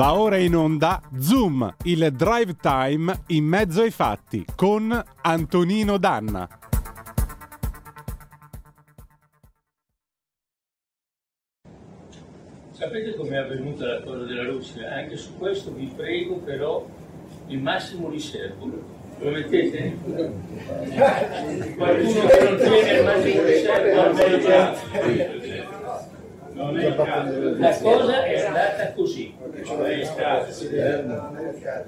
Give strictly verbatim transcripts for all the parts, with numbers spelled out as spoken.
Va ora in onda Zoom, il drive time in mezzo ai fatti con Antonino Danna. Sapete com'è avvenuta la cosa della Russia? Anche su questo vi prego però il massimo riservo. Lo mettete? Qualcuno che non tiene il massimo riservo almeno. Non è il caso. La cosa è andata così. Non è il caso.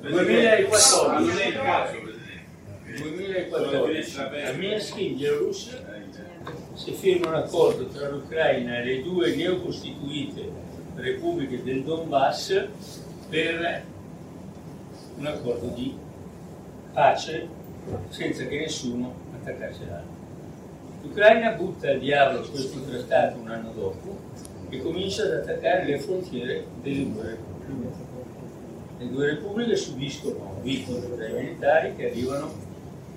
duemilaquattordici non è il caso. duemilaquattordici a Minsk, in Bielorussia, si firma un accordo tra l'Ucraina e le due neocostituite repubbliche del Donbass per un accordo di pace senza che nessuno attaccasse l'altro. L'Ucraina butta al diavolo questo trattato un anno dopo e comincia ad attaccare le frontiere delle due repubbliche. Le due repubbliche subiscono vittime dai militari che arrivano,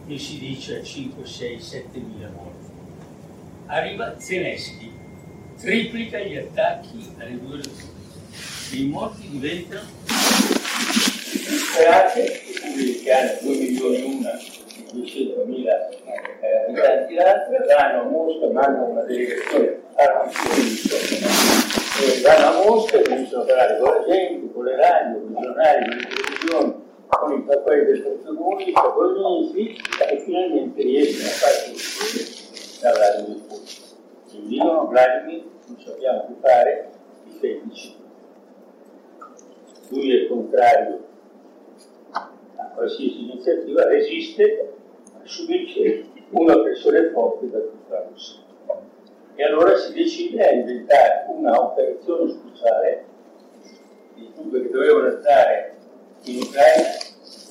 che si dice, a cinque, sei, sette mila morti. Arriva Zelensky, triplica gli attacchi alle due repubbliche. I morti diventano disperate, repubblicane, due milioni e duecentomila abitanti l'altra, vanno a Mosca, mandano una delegazione vanno a Mosca e cominciano a parlare con la gente, con le radio, con i giornali, con le televisioni, con i paperi del terzo mondo, con i ministri, e finalmente riescono a fare questo da Vladimir Putin. Se dicono Vladimir non sappiamo più fare, i felici. Lui è contrario a qualsiasi iniziativa, resiste, subisce una pressione forte da tutta la Russia. E allora si decide a inventare una operazione speciale di truppe che dovevano stare in Ucraina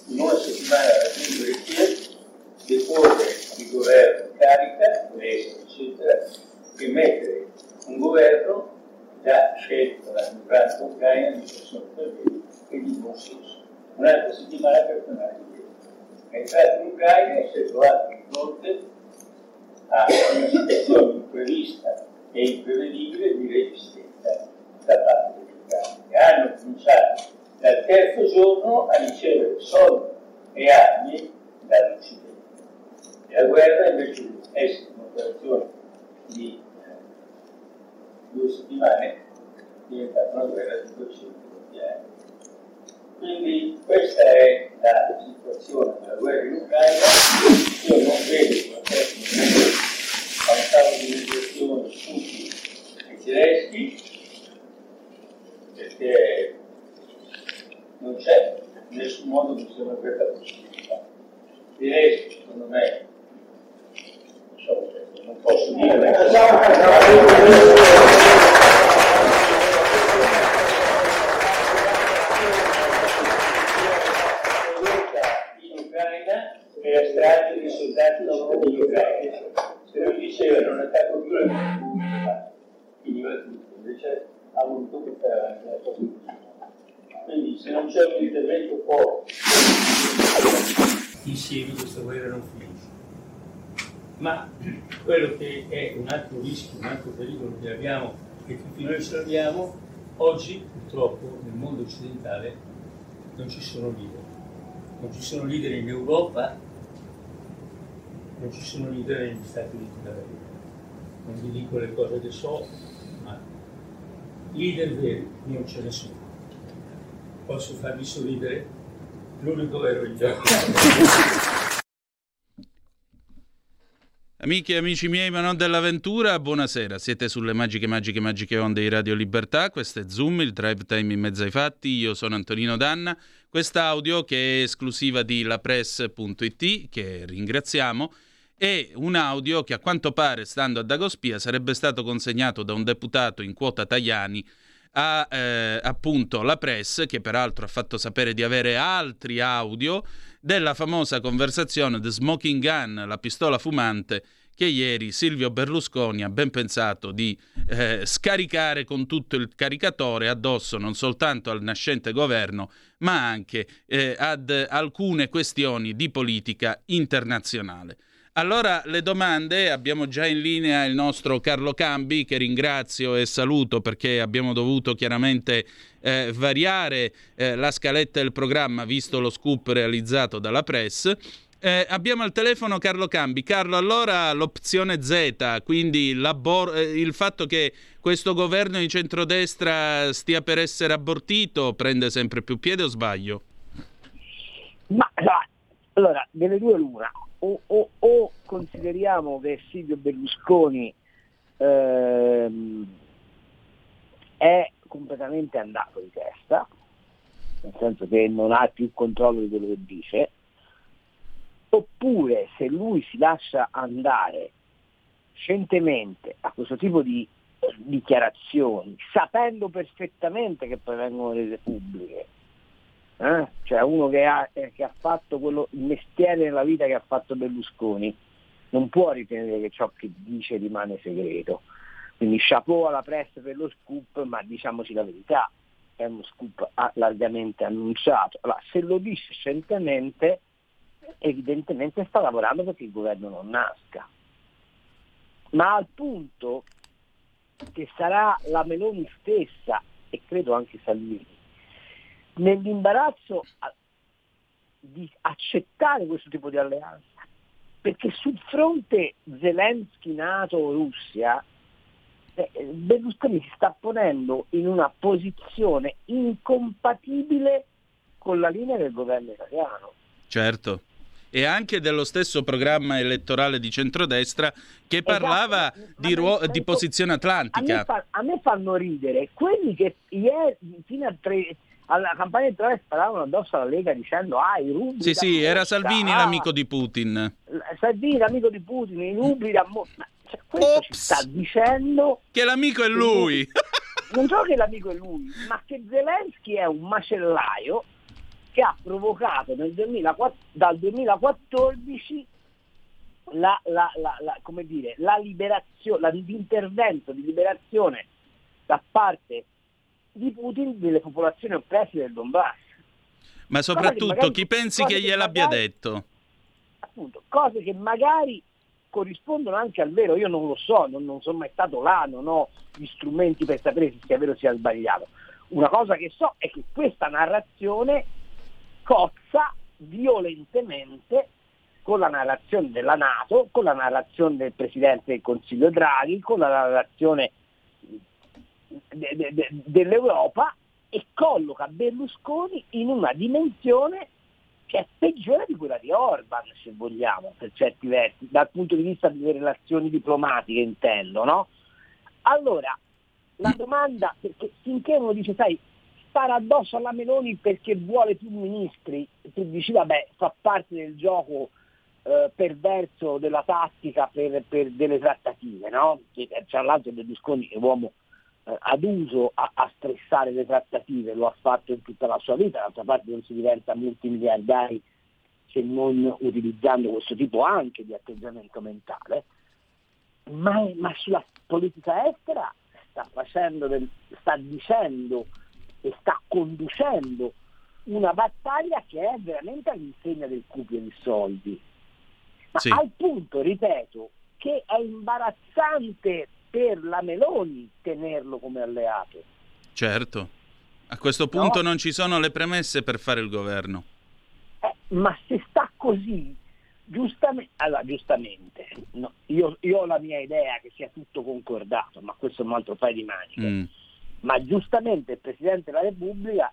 in una settimana a raggiungere Kiev, deporre il governo in carica, l'esercito eccetera, e mettere un governo già scelto dalla maggioranza ucraina di persone e di buon senso. Un'altra settimana per tornare in Kiev. È entrato in Ucraina e si è trovato di fronte a una situazione imprevista e imprevedibile di resistenza da parte degli ucraini, che hanno cominciato dal terzo giorno a ricevere soldi e armi dall'Occidente. E la guerra, invece di essere un'operazione di due settimane, è diventata una guerra di duecentoventi anni. Quindi questa è la situazione della guerra in Ucraina. Io non vedo una tecnica a un tavolo di mediazione Putin e Zelensky, perché non c'è in nessun modo che sia una questa possibilità. Zelensky, secondo me, diciamo, non posso dire la strage dei soldati degli ucraini. Se lui diceva non attacco più la mia, finiva tutto, invece ha voluto portare avanti la sua vita. Quindi se non c'è un intervento forte, insieme questa guerra non finisce. Ma quello che è un altro rischio, un altro pericolo che abbiamo, che tutti noi salviamo, oggi purtroppo nel mondo occidentale non ci sono leader. Non ci sono leader in Europa, non ci sono leader negli Stati Uniti d'America. Non vi dico le cose che so, ma leader veri non ce ne sono. Posso farvi sorridere? L'unico vero è il gioco. Amiche e amici miei, ma non dell'avventura, buonasera. Siete sulle magiche, magiche, magiche onde di Radio Libertà. Questo è Zoom, il drive time in mezzo ai fatti. Io sono Antonino Danna. Quest'audio, che è esclusiva di la press punto it, che ringraziamo, è un audio che a quanto pare, stando a D'Agospia, sarebbe stato consegnato da un deputato in quota Tajani a eh, appunto la press, che peraltro ha fatto sapere di avere altri audio della famosa conversazione The Smoking Gun, la pistola fumante, che ieri Silvio Berlusconi ha ben pensato di eh, scaricare con tutto il caricatore addosso non soltanto al nascente governo, ma anche eh, ad alcune questioni di politica internazionale. Allora, le domande, abbiamo già in linea il nostro Carlo Cambi, che ringrazio e saluto perché abbiamo dovuto chiaramente eh, variare eh, la scaletta del programma, visto lo scoop realizzato dalla press. Eh, abbiamo al telefono Carlo Cambi. Carlo, allora l'opzione Z, quindi l'abor- il fatto che questo governo di centrodestra stia per essere abortito prende sempre più piede, o sbaglio? Ma allora, delle due l'una. O, o, o consideriamo che Silvio Berlusconi ehm, è completamente andato di testa, nel senso che non ha più controllo di quello che dice, oppure se lui si lascia andare scientemente a questo tipo di dichiarazioni, sapendo perfettamente che poi vengono rese pubbliche, Eh? cioè uno che ha, che ha fatto quello, il mestiere nella vita che ha fatto Berlusconi, non può ritenere che ciò che dice rimane segreto. Quindi chapeau alla press per lo scoop, ma diciamoci la verità, è uno scoop largamente annunciato. Allora, se lo dice scientemente, evidentemente sta lavorando perché il governo non nasca, ma al punto che sarà la Meloni stessa, e credo anche Salvini, nell'imbarazzo di accettare questo tipo di alleanza, perché sul fronte Zelensky, NATO, Russia, Berlusconi si sta ponendo in una posizione incompatibile con la linea del governo italiano. Certo, e anche dello stesso programma elettorale di centrodestra che parlava esatto. di, ruo- di posizione atlantica. A me, fa- a me fanno ridere quelli che ieri fino a tre... alla campagna elettorale sparavano addosso alla Lega dicendo ah i rubli sì sì Mosca, era Salvini ah, l'amico di Putin Salvini l'amico di Putin i rubli da Mo- cioè, questo Ops. ci sta dicendo che l'amico è lui, non so che l'amico è lui, ma che Zelensky è un macellaio che ha provocato nel duemilaquattro, dal duemilaquattordici la, la, la, la come dire la liberazione la, l'intervento di liberazione da parte di Putin delle popolazioni oppresse del Donbass. Ma soprattutto magari, chi pensi che gliel'abbia magari, detto? Appunto, cose che magari corrispondono anche al vero, io non lo so, non, non sono mai stato là, non ho gli strumenti per sapere se sia vero o sia sbagliato. Una cosa che so è che questa narrazione cozza violentemente con la narrazione della NATO, con la narrazione del Presidente del Consiglio Draghi, con la narrazione De, de, de, dell'Europa, e colloca Berlusconi in una dimensione che è peggiore di quella di Orban, se vogliamo, per certi versi, dal punto di vista delle relazioni diplomatiche, intendo, no? Allora, la domanda, perché finché uno dice, sai, spara addosso alla Meloni perché vuole più ministri, tu dici, vabbè, fa parte del gioco eh, perverso della tattica per, per delle trattative, no? Che, tra l'altro Berlusconi è uomo aduso a, a stressare le trattative, lo ha fatto in tutta la sua vita, d'altra parte non si diventa multimiliardari se non utilizzando questo tipo anche di atteggiamento mentale, ma, ma sulla politica estera sta facendo del, sta dicendo e sta conducendo una battaglia che è veramente all'insegna del cupio di soldi, ma sì. Al punto, ripeto, che è imbarazzante per la Meloni tenerlo come alleato. Certo, a questo punto no. Non ci sono le premesse per fare il governo. Eh, ma se sta così, giustamente, allora giustamente, no, io, io ho la mia idea che sia tutto concordato, ma questo è un altro paio di maniche, mm. ma giustamente il Presidente della Repubblica,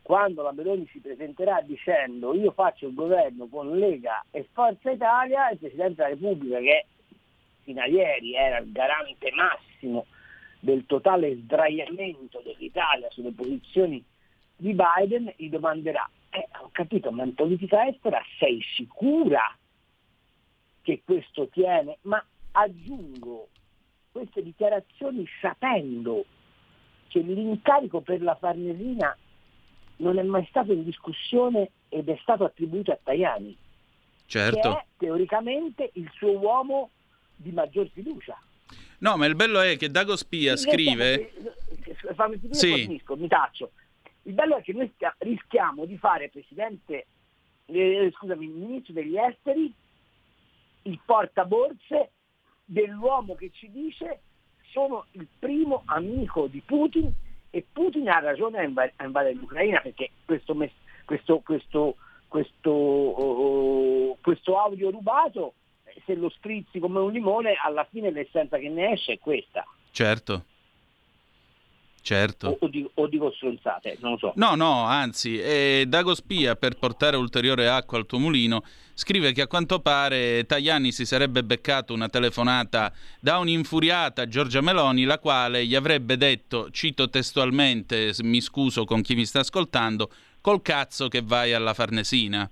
quando la Meloni si presenterà dicendo io faccio il governo con Lega e Forza Italia, il Presidente della Repubblica, che fino a ieri era il garante massimo del totale sdraiamento dell'Italia sulle posizioni di Biden, gli domanderà, eh, ho capito, ma in politica estera sei sicura che questo tiene? Ma aggiungo, queste dichiarazioni sapendo che l'incarico per la Farnesina non è mai stato in discussione ed è stato attribuito a Tajani, certo, che è teoricamente il suo uomo di maggior fiducia. No, ma il bello è che D'Agospia scrive fammi finire, sì. finisco, mi taccio. Il bello è che noi rischiamo di fare presidente eh, scusami, ministro degli esteri il portaborse dell'uomo che ci dice sono il primo amico di Putin e Putin ha ragione a invadere l'Ucraina, perché questo, mes- questo, questo, questo, oh, oh, questo audio rubato, se lo strizzi come un limone, alla fine l'essenza che ne esce è questa. Certo. Certo. O, dico, o dico stronzate, non lo so. No, no, anzi, eh, D'Agospia, per portare ulteriore acqua al tuo mulino, scrive che a quanto pare Tajani si sarebbe beccato una telefonata da un'infuriata Giorgia Meloni, la quale gli avrebbe detto, cito testualmente, mi scuso con chi mi sta ascoltando, col cazzo che vai alla Farnesina.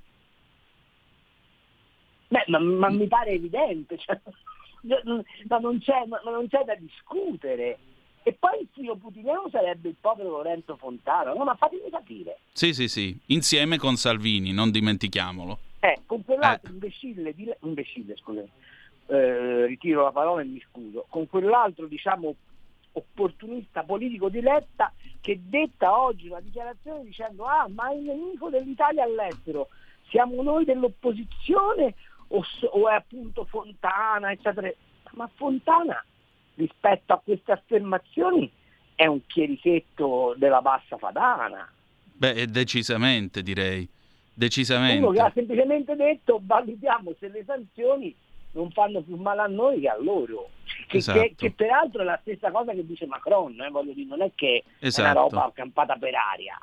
Beh, ma, ma mi pare evidente, cioè, ma, non c'è, ma non c'è da discutere. E poi il figlio putiniano sarebbe il povero Lorenzo Fontana. No, ma fatemi capire. Sì, sì, sì. Insieme con Salvini, non dimentichiamolo. Eh, con quell'altro eh. imbecille... Di... Imbecille, scusate. Eh, ritiro la parola e mi scuso. Con quell'altro, diciamo, opportunista politico di Letta, che detta oggi una dichiarazione dicendo «Ah, ma è il nemico dell'Italia all'estero. Siamo noi dell'opposizione o, so... o è appunto Fontana, eccetera». Ma Fontana... rispetto a queste affermazioni è un chierichetto della bassa padana. Beh, decisamente direi, decisamente. Uno che ha semplicemente detto valutiamo se le sanzioni non fanno più male a noi che a loro. Che, esatto. che, che peraltro è la stessa cosa che dice Macron, eh, voglio dire, non è che esatto. è una roba campata per aria.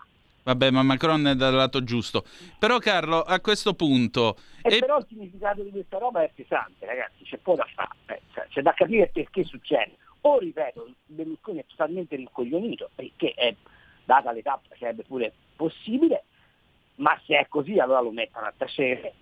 Vabbè, ma Macron è dal lato giusto. Però Carlo, a questo punto... E, e... però il significato di questa roba è pesante, ragazzi, c'è poco da fare, c'è da capire perché succede. O, ripeto, Berlusconi è totalmente rincoglionito, perché è, data l'età sarebbe pure possibile, ma se è così allora lo mettono a tacere.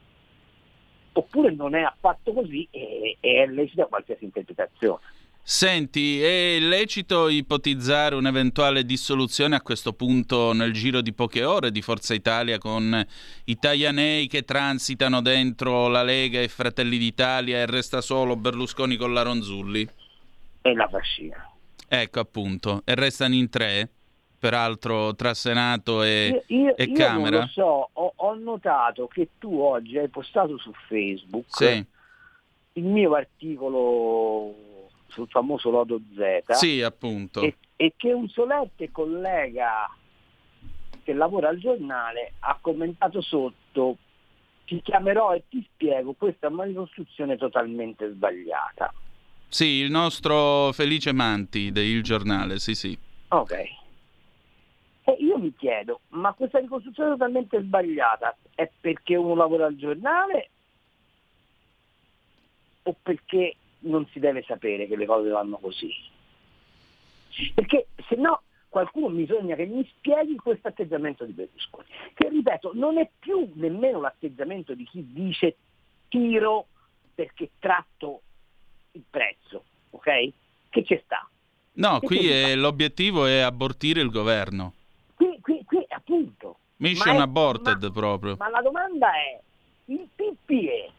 Oppure non è affatto così e, e è lecita qualsiasi interpretazione. Senti, è lecito ipotizzare un'eventuale dissoluzione a questo punto nel giro di poche ore di Forza Italia, con i tajani che transitano dentro la Lega e Fratelli d'Italia e resta solo Berlusconi con la Ronzulli? E la Fascina. Ecco, appunto. E restano in tre, peraltro tra Senato e, io, io, e io Camera. Io non lo so, ho, ho notato che tu oggi hai postato su Facebook sì. il mio articolo... sul famoso lodo Z, sì, appunto. E, e che un solette collega che lavora al giornale ha commentato sotto: ti chiamerò e ti spiego, questa è una ricostruzione totalmente sbagliata. Sì, il nostro Felice Manti del giornale, sì sì. Ok. E io mi chiedo, ma questa ricostruzione totalmente sbagliata è perché uno lavora al giornale o perché non si deve sapere che le cose vanno così? Perché se no qualcuno bisogna che mi spieghi questo atteggiamento di Berlusconi, che ripeto non è più nemmeno l'atteggiamento di chi dice tiro perché tratto il prezzo, ok? Che ci sta? No, e qui è, l'obiettivo è abortire il governo. Qui, qui, qui appunto. Mission ma è, aborted ma, proprio. Ma la domanda è, il P P E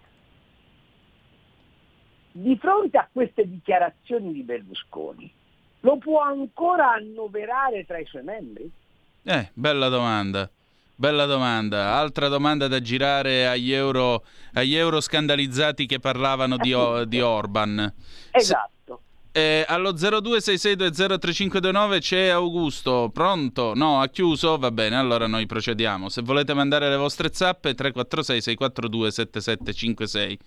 di fronte a queste dichiarazioni di Berlusconi, lo può ancora annoverare tra i suoi membri? Eh, bella domanda, bella domanda. Altra domanda da girare agli euro, agli euro scandalizzati che parlavano di, di Orban. Esatto. Se, eh, allo zero due sei sei due zero tre cinque due nove c'è Augusto, pronto? No, ha chiuso? Va bene, allora noi procediamo. Se volete mandare le vostre zappe, tre quattro sei sei quattro due sette sette cinque sei.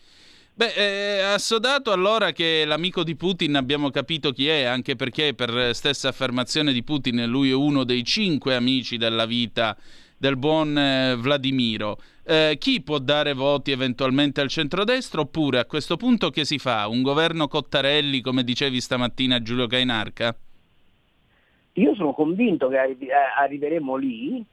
Beh, eh, assodato allora che l'amico di Putin abbiamo capito chi è, anche perché per stessa affermazione di Putin lui è uno dei cinque amici della vita del buon eh, Vladimiro. Eh, chi può dare voti eventualmente al centrodestra, oppure a questo punto che si fa? Un governo Cottarelli, come dicevi stamattina Giulio Cainarca? Io sono convinto che arri- arriveremo lì.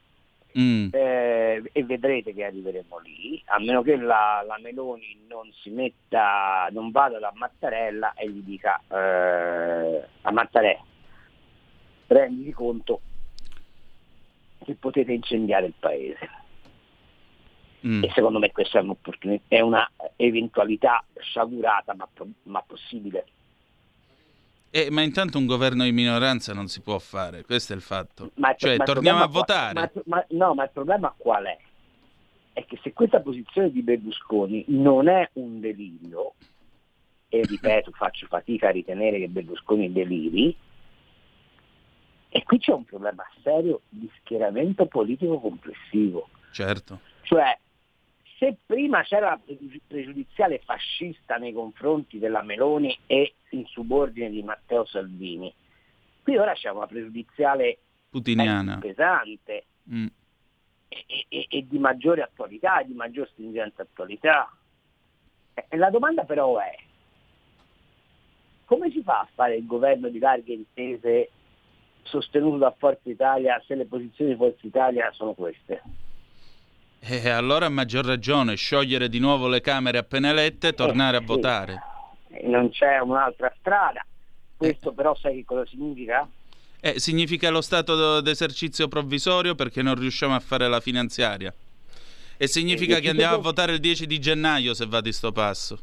Mm. Eh, e vedrete che arriveremo lì, a meno che la, la Meloni non si metta, non vada da Mattarella e gli dica eh, a Mattarella renditi conto che potete incendiare il paese. Mm. E secondo me questa è un'opportunità, è una eventualità sciagurata ma, ma possibile. Eh, ma intanto un governo di minoranza non si può fare, questo è il fatto. Ma, cioè, ma torniamo a votare. Ma, ma, no, ma il problema qual è? è che se questa posizione di Berlusconi non è un delirio, e ripeto, faccio fatica a ritenere che Berlusconi deliri, e qui c'è un problema serio di schieramento politico complessivo. Certo. Cioè, se prima c'era la pregiudiziale fascista nei confronti della Meloni e in subordine di Matteo Salvini, qui ora c'è una pregiudiziale putiniana pesante mm. e, e, e di maggiore attualità, e di maggior stringente attualità. E la domanda però è: come si fa a fare il governo di larghe intese sostenuto da Forza Italia se le posizioni di Forza Italia sono queste? E allora a maggior ragione sciogliere di nuovo le Camere appena elette e tornare eh, a sì. votare. Non c'è un'altra strada. Questo eh. però sai che cosa significa? Eh, significa lo stato d'esercizio provvisorio perché non riusciamo a fare la finanziaria. E significa esercizio che andiamo prov... a votare il dieci di gennaio se va di sto passo.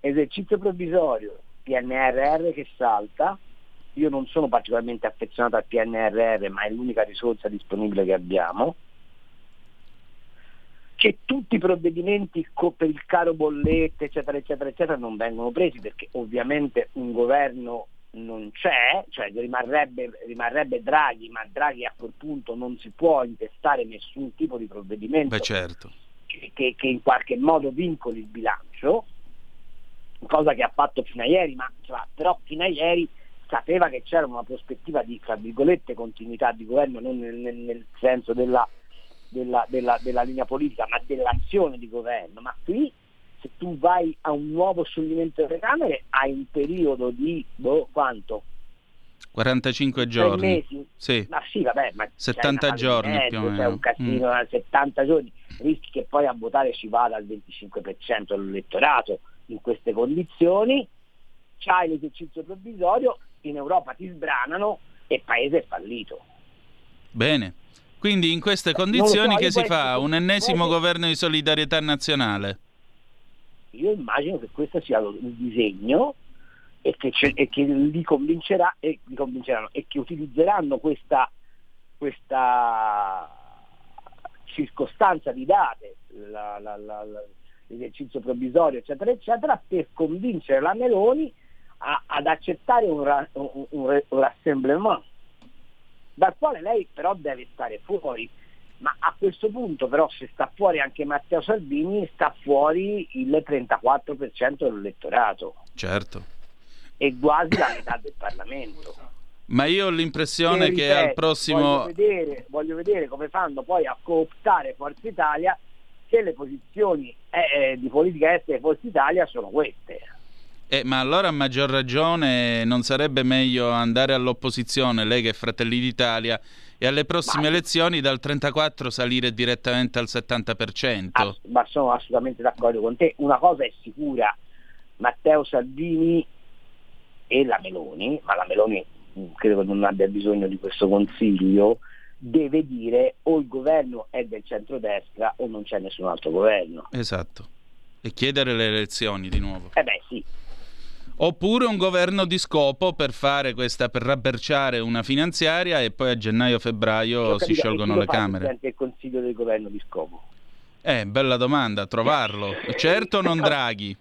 Esercizio provvisorio, P N R R che salta. Io non sono particolarmente affezionato al P N R R, ma è l'unica risorsa disponibile che abbiamo. Che tutti i provvedimenti per il caro bollette, eccetera, eccetera, eccetera, non vengono presi perché ovviamente un governo non c'è, cioè rimarrebbe, rimarrebbe Draghi, ma Draghi a quel punto non si può intestare nessun tipo di provvedimento. Beh, certo. che, che, che in qualche modo vincoli il bilancio, cosa che ha fatto fino a ieri, ma cioè, però fino a ieri sapeva che c'era una prospettiva di, tra virgolette, continuità di governo, non nel, nel, nel senso della, della, della, della linea politica, ma dell'azione di governo. Ma qui, se tu vai a un nuovo scioglimento delle Camere, hai un periodo di boh, quanto? quarantacinque giorni. Mesi? Sì. Ma sì, vabbè, ma settanta giorni mezzo, più o meno. C'è un casino, mm. settanta giorni. Rischi che poi a votare ci vada il venticinque per cento dell'elettorato. In queste condizioni c'hai l'esercizio provvisorio, in Europa ti sbranano e il paese è fallito. Bene. Quindi in queste condizioni so, che si fa? Un ennesimo questo... governo di solidarietà nazionale? Io immagino che questo sia il disegno e che, e che li convincerà e li convinceranno e che utilizzeranno questa questa circostanza di date, la, la, la, la, l'esercizio provvisorio, eccetera, eccetera, per convincere la Meloni a, ad accettare un, ra, un, un, un rassemblement dal quale lei però deve stare fuori. Ma a questo punto però, se sta fuori anche Matteo Salvini, sta fuori il trentaquattro per cento dell'elettorato. Certo. E quasi la metà del Parlamento. Ma io ho l'impressione che, che ripeto, al prossimo... Voglio vedere, voglio vedere come fanno poi a cooptare Forza Italia se le posizioni eh, di politica estera di Forza Italia sono queste. Eh, ma allora a maggior ragione non sarebbe meglio andare all'opposizione, Lega e Fratelli d'Italia, e alle prossime ma... elezioni dal trentaquattro salire direttamente al settanta per cento? Ass- ma sono assolutamente d'accordo con te. Una cosa è sicura: Matteo Salvini e la Meloni, ma la Meloni credo che non abbia bisogno di questo consiglio, deve dire o il governo è del centrodestra o non c'è nessun altro governo. Esatto. E chiedere le elezioni di nuovo. Eh beh, sì. Oppure un governo di scopo per fare questa, per rabberciare una finanziaria e poi a gennaio-febbraio si sciolgono le Camere. Sente il consiglio del governo di scopo? Eh, bella domanda, trovarlo. Certo non Draghi.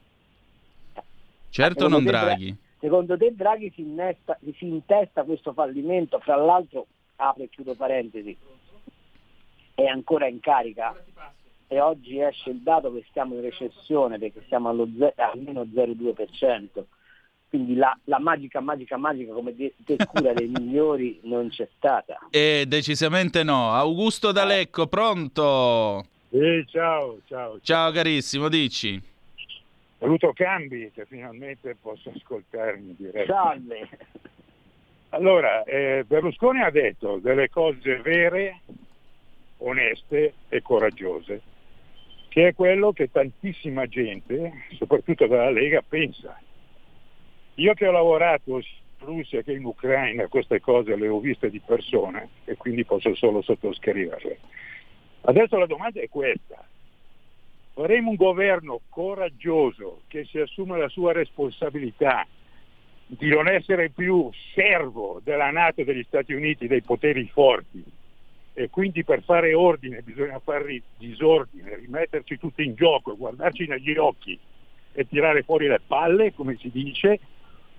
Certo non Draghi. Secondo te Draghi si innesta, si intesta questo fallimento? Fra l'altro, apro e chiudo parentesi, è ancora in carica e oggi esce il dato che stiamo in recessione perché siamo allo ze- almeno zero virgola due per cento. Quindi la, la magica, magica, magica, come dire, cura dei migliori non c'è stata. E decisamente no. Augusto D'Alecco, pronto? Sì, ciao, ciao. Ciao, ciao carissimo, dici. Saluto Cambi, che finalmente posso ascoltarmi direi. Salve. Allora, eh, Berlusconi ha detto delle cose vere, oneste e coraggiose, che è quello che tantissima gente, soprattutto dalla Lega, pensa. Io che ho lavorato in Russia che in Ucraina queste cose le ho viste di persona e quindi posso solo sottoscriverle. Adesso la domanda è questa: faremo un governo coraggioso che si assume la sua responsabilità di non essere più servo della NATO e degli Stati Uniti, dei poteri forti, e quindi per fare ordine bisogna fare disordine, rimetterci tutti in gioco, guardarci negli occhi e tirare fuori le palle, come si dice,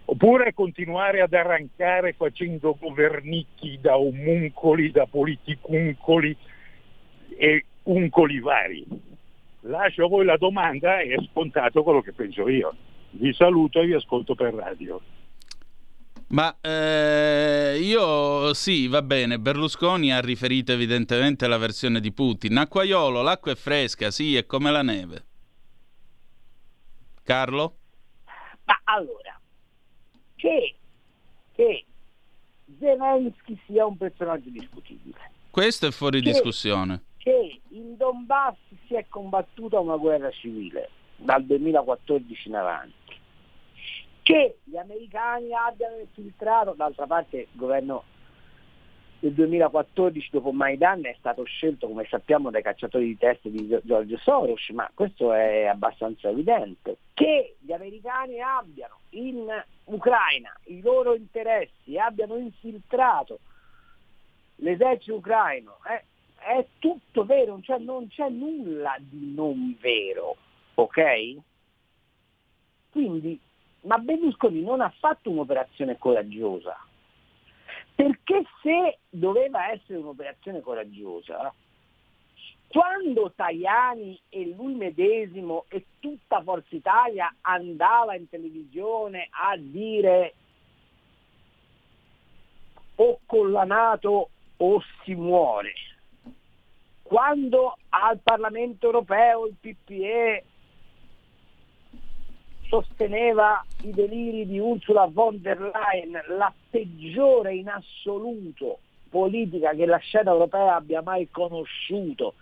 oppure continuare ad arrancare facendo governicchi da omuncoli, da politicuncoli e uncoli vari. Lascio a voi la domanda e è scontato quello che penso io. Vi saluto e vi ascolto per radio. Ma eh, io sì, va bene, Berlusconi ha riferito evidentemente la versione di Putin. Acquaiolo, l'acqua è fresca, sì, è come la neve. Carlo? Ma allora, che, che Zelensky sia un personaggio discutibile. Questo è fuori che, discussione. Che in Donbass si è combattuta una guerra civile dal duemilaquattordici in avanti. Che gli americani abbiano infiltrato, d'altra parte il governo del duemilaquattordici dopo Maidan è stato scelto, come sappiamo, dai cacciatori di teste di George Soros, ma questo è abbastanza evidente. Che gli americani abbiano in Ucraina i loro interessi, abbiano infiltrato l'esercito ucraino, eh, è tutto vero, cioè non c'è nulla di non vero, ok? Quindi ma Berlusconi non ha fatto un'operazione coraggiosa, perché se doveva essere un'operazione coraggiosa, quando Tajani e lui medesimo e tutta Forza Italia andava in televisione a dire o con la NATO o si muore, quando al Parlamento europeo il P P E sosteneva i deliri di Ursula von der Leyen, la peggiore in assoluto politica che la scena europea abbia mai conosciuto,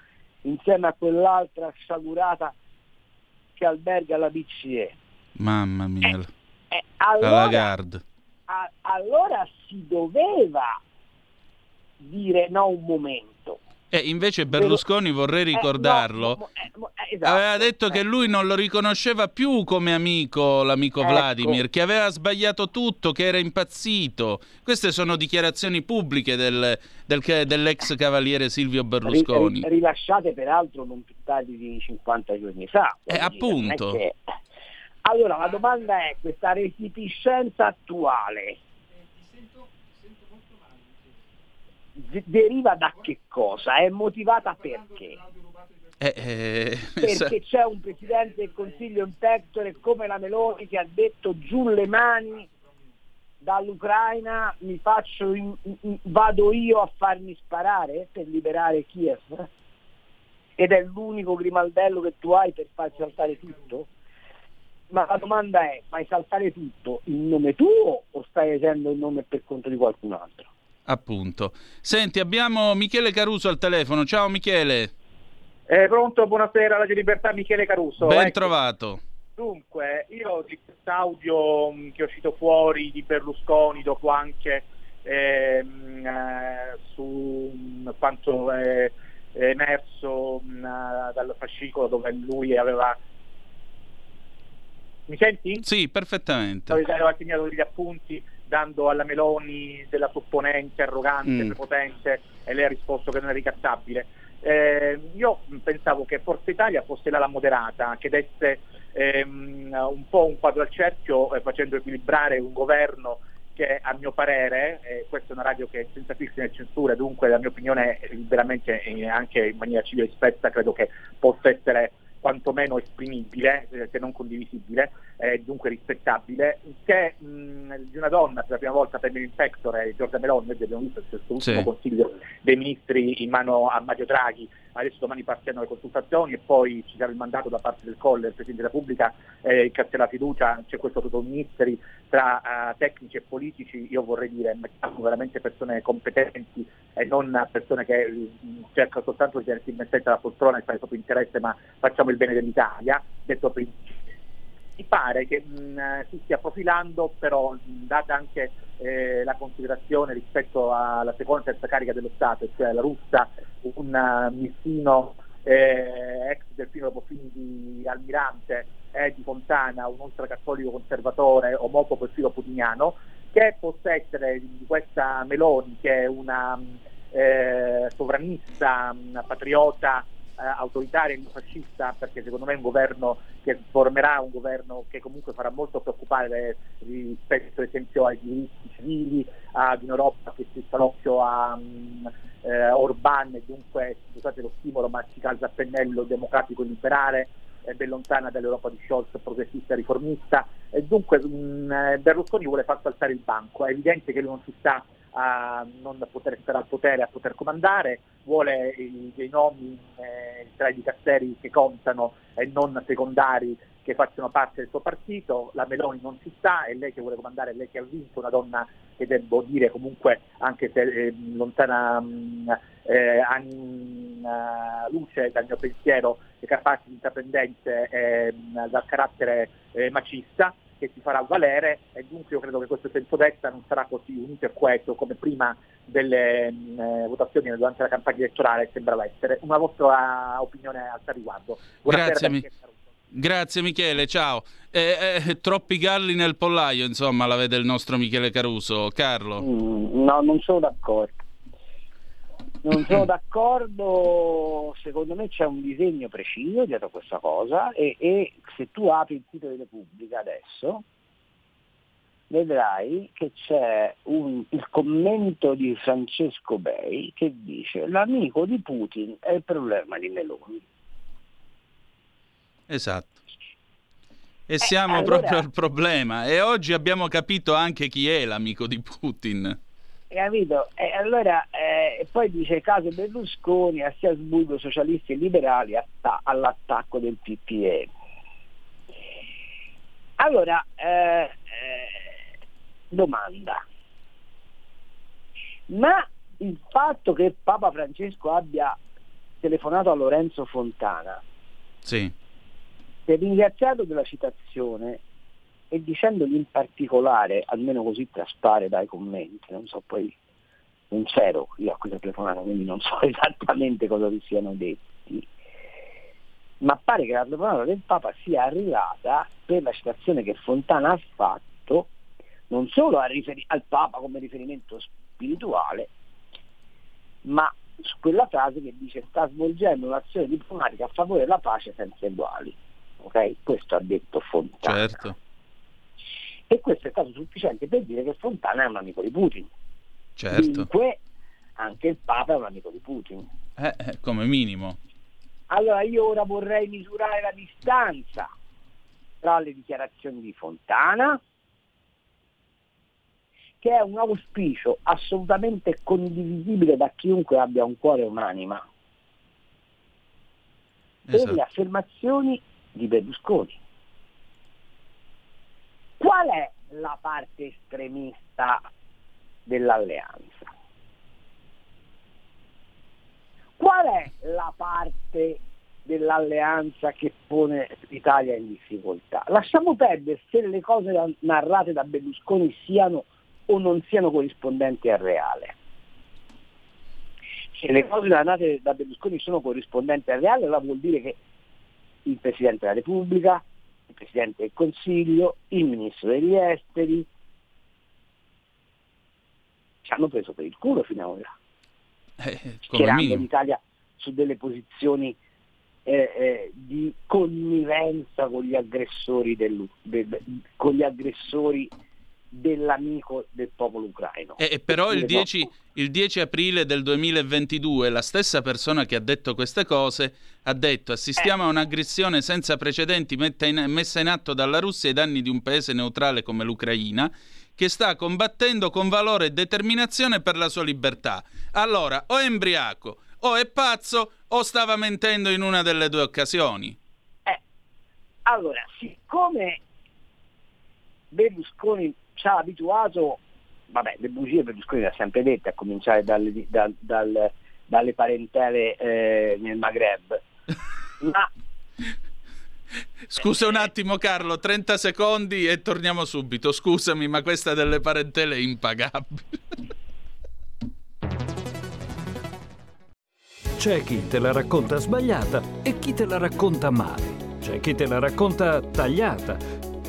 insieme a quell'altra sciagurata che alberga la P C E. Mamma mia, eh, eh, allora, a, allora si doveva dire no un momento. E invece Berlusconi, vorrei ricordarlo, eh, no, eh, esatto, aveva detto eh. che lui non lo riconosceva più come amico, l'amico ecco. Vladimir, che aveva sbagliato tutto, che era impazzito. Queste sono dichiarazioni pubbliche del, del, dell'ex cavaliere Silvio Berlusconi. R- rilasciate peraltro non più tardi di cinquanta giorni fa. Eh, appunto. Che... Allora, la domanda è questa resipiscenza attuale. Deriva da che cosa? È motivata perché? Eh, eh, perché c'è un presidente del Consiglio in pectore come la Meloni che ha detto giù le mani dall'Ucraina, mi faccio in, in, vado io a farmi sparare per liberare Kiev, ed è l'unico grimaldello che tu hai per far saltare tutto? Ma la domanda è, fai saltare tutto in nome tuo o stai facendo il nome per conto di qualcun altro? Appunto. Senti, abbiamo Michele Caruso al telefono. Ciao Michele. Eh, pronto, buonasera, Radio Libertà, Michele Caruso. Ben ecco. trovato. Dunque, io di quest'audio che è uscito fuori di Berlusconi dopo anche ehm, eh, su quanto è emerso eh, dal fascicolo dove lui aveva... Mi senti? Sì, perfettamente. Aveva segnato degli appunti dando alla Meloni della supponente, arrogante, mm. prepotente, e lei ha risposto che non è ricattabile. Eh, io pensavo che Forza Italia fosse l'ala moderata, che desse ehm, un po' un quadro al cerchio, eh, facendo equilibrare un governo che, a mio parere, eh, questa è una radio che è senza filtri né censure, dunque la mia opinione è veramente, eh, anche in maniera civile e spessa, credo che possa essere quantomeno esprimibile, se non condivisibile, eh, dunque rispettabile, che mh, di una donna per la prima volta prende in pectore Giorgia Meloni, abbiamo visto questo ultimo sì. Consiglio dei ministri in mano a Mario Draghi, adesso domani partiranno le consultazioni e poi ci sarà il mandato da parte del Colle, del Presidente della Repubblica, eh, che c'è la fiducia, c'è questo tutto ministri tra uh, tecnici e politici, io vorrei dire veramente persone competenti e non persone che mh, cercano soltanto di tenersi in mezzo alla poltrona e fare il proprio interesse, ma facciamo il bene dell'Italia, detto principio. Mi pare che mh, si stia profilando, però data anche eh, la considerazione rispetto alla seconda e terza carica dello Stato, cioè la russa, un uh, missino eh, ex del primo profilo di Almirante e eh, di Fontana, un ultracattolico conservatore omopo perfilo putiniano, che possa essere di questa Meloni, che è una eh, sovranista, patriota, eh, autoritaria e fascista, perché secondo me è un governo che formerà un governo che comunque farà molto preoccupare rispetto ad esempio ai diritti civili, ad un'Europa che si sta l'occhio a um, eh, Orban, e dunque scusate lo stimolo ma ci calza a pennello democratico liberale, è ben lontana dall'Europa di Scholz, progressista e riformista, e dunque mh, Berlusconi vuole far saltare il banco. È evidente che lui non si sta a non poter stare al potere, a poter comandare, vuole i, dei nomi eh, tra i dicasteri che contano e non secondari che facciano parte del suo partito. La Meloni non ci sta, è lei che vuole comandare, è lei che ha vinto, una donna che devo dire comunque anche se eh, lontana mh, eh, an, uh, luce dal mio pensiero, è capace di intraprendenze eh, dal carattere eh, macista, che si farà valere, e dunque io credo che questo centrodestra non sarà così unito e coeso come prima delle mh, votazioni durante la campagna elettorale sembrava essere. Una vostra opinione al tal riguardo. Grazie, mi... Grazie Michele, ciao. Eh, eh, troppi galli nel pollaio, insomma, la vede il nostro Michele Caruso. Carlo? Mm, no, non sono d'accordo. Non sono d'accordo, secondo me c'è un disegno preciso dietro questa cosa e, e se tu apri il sito di Repubblica adesso vedrai che c'è un, il commento di Francesco Bei che dice: l'amico di Putin è il problema di Meloni. Esatto. E eh, siamo allora... proprio al problema, e oggi abbiamo capito anche chi è l'amico di Putin. Capito? E eh, allora eh, poi dice: caso Berlusconi a Strasburgo, socialisti e liberali atta- all'attacco del P P E. Allora eh, eh, domanda: ma il fatto che Papa Francesco abbia telefonato a Lorenzo Fontana, sì, si è ringraziato della citazione e dicendogli in particolare, almeno così traspare dai commenti, non so, poi non c'ero io a questa telefonata quindi non so esattamente cosa vi siano detti, ma pare che la telefonata del Papa sia arrivata per la citazione che Fontana ha fatto non solo a riferi- al Papa come riferimento spirituale, ma su quella frase che dice: sta svolgendo un'azione diplomatica a favore della pace senza eguali. Ok? Questo ha detto Fontana. Certo. E questo è stato sufficiente per dire che Fontana è un amico di Putin. Certo. Dunque anche il Papa è un amico di Putin. Eh, eh, come minimo. Allora io ora vorrei misurare la distanza tra le dichiarazioni di Fontana, che è un auspicio assolutamente condivisibile da chiunque abbia un cuore e un'anima, esatto, e le affermazioni di Berlusconi. Qual è la parte estremista dell'alleanza? Qual è la parte dell'alleanza che pone l'Italia in difficoltà? Lasciamo perdere se le cose narrate da Berlusconi siano o non siano corrispondenti al reale. Se le cose narrate da Berlusconi sono corrispondenti al reale, allora vuol dire che il Presidente della Repubblica, il Presidente del Consiglio, il Ministro degli Esteri ci hanno preso per il culo fino ad ora, eh, schierando l'Italia su delle posizioni eh, eh, di connivenza con gli aggressori del, del, con gli aggressori dell'amico del popolo ucraino. E, e però il dieci, il dieci aprile del duemilaventidue la stessa persona che ha detto queste cose ha detto: assistiamo eh. a un'aggressione senza precedenti metta in, messa in atto dalla Russia ai danni di un paese neutrale come l'Ucraina, che sta combattendo con valore e determinazione per la sua libertà. Allora o è embriaco o è pazzo o stava mentendo in una delle due occasioni. eh. Allora, siccome Berlusconi ci ha abituato, vabbè, le bugie Berlusconi le ha sempre dette, a cominciare dalle, dal, dal, dalle parentele eh, nel Maghreb. Ma... Scusa un attimo Carlo, trenta secondi e torniamo subito. Scusami, ma questa delle parentele è impagabile. C'è chi te la racconta sbagliata e chi te la racconta male. C'è chi te la racconta tagliata,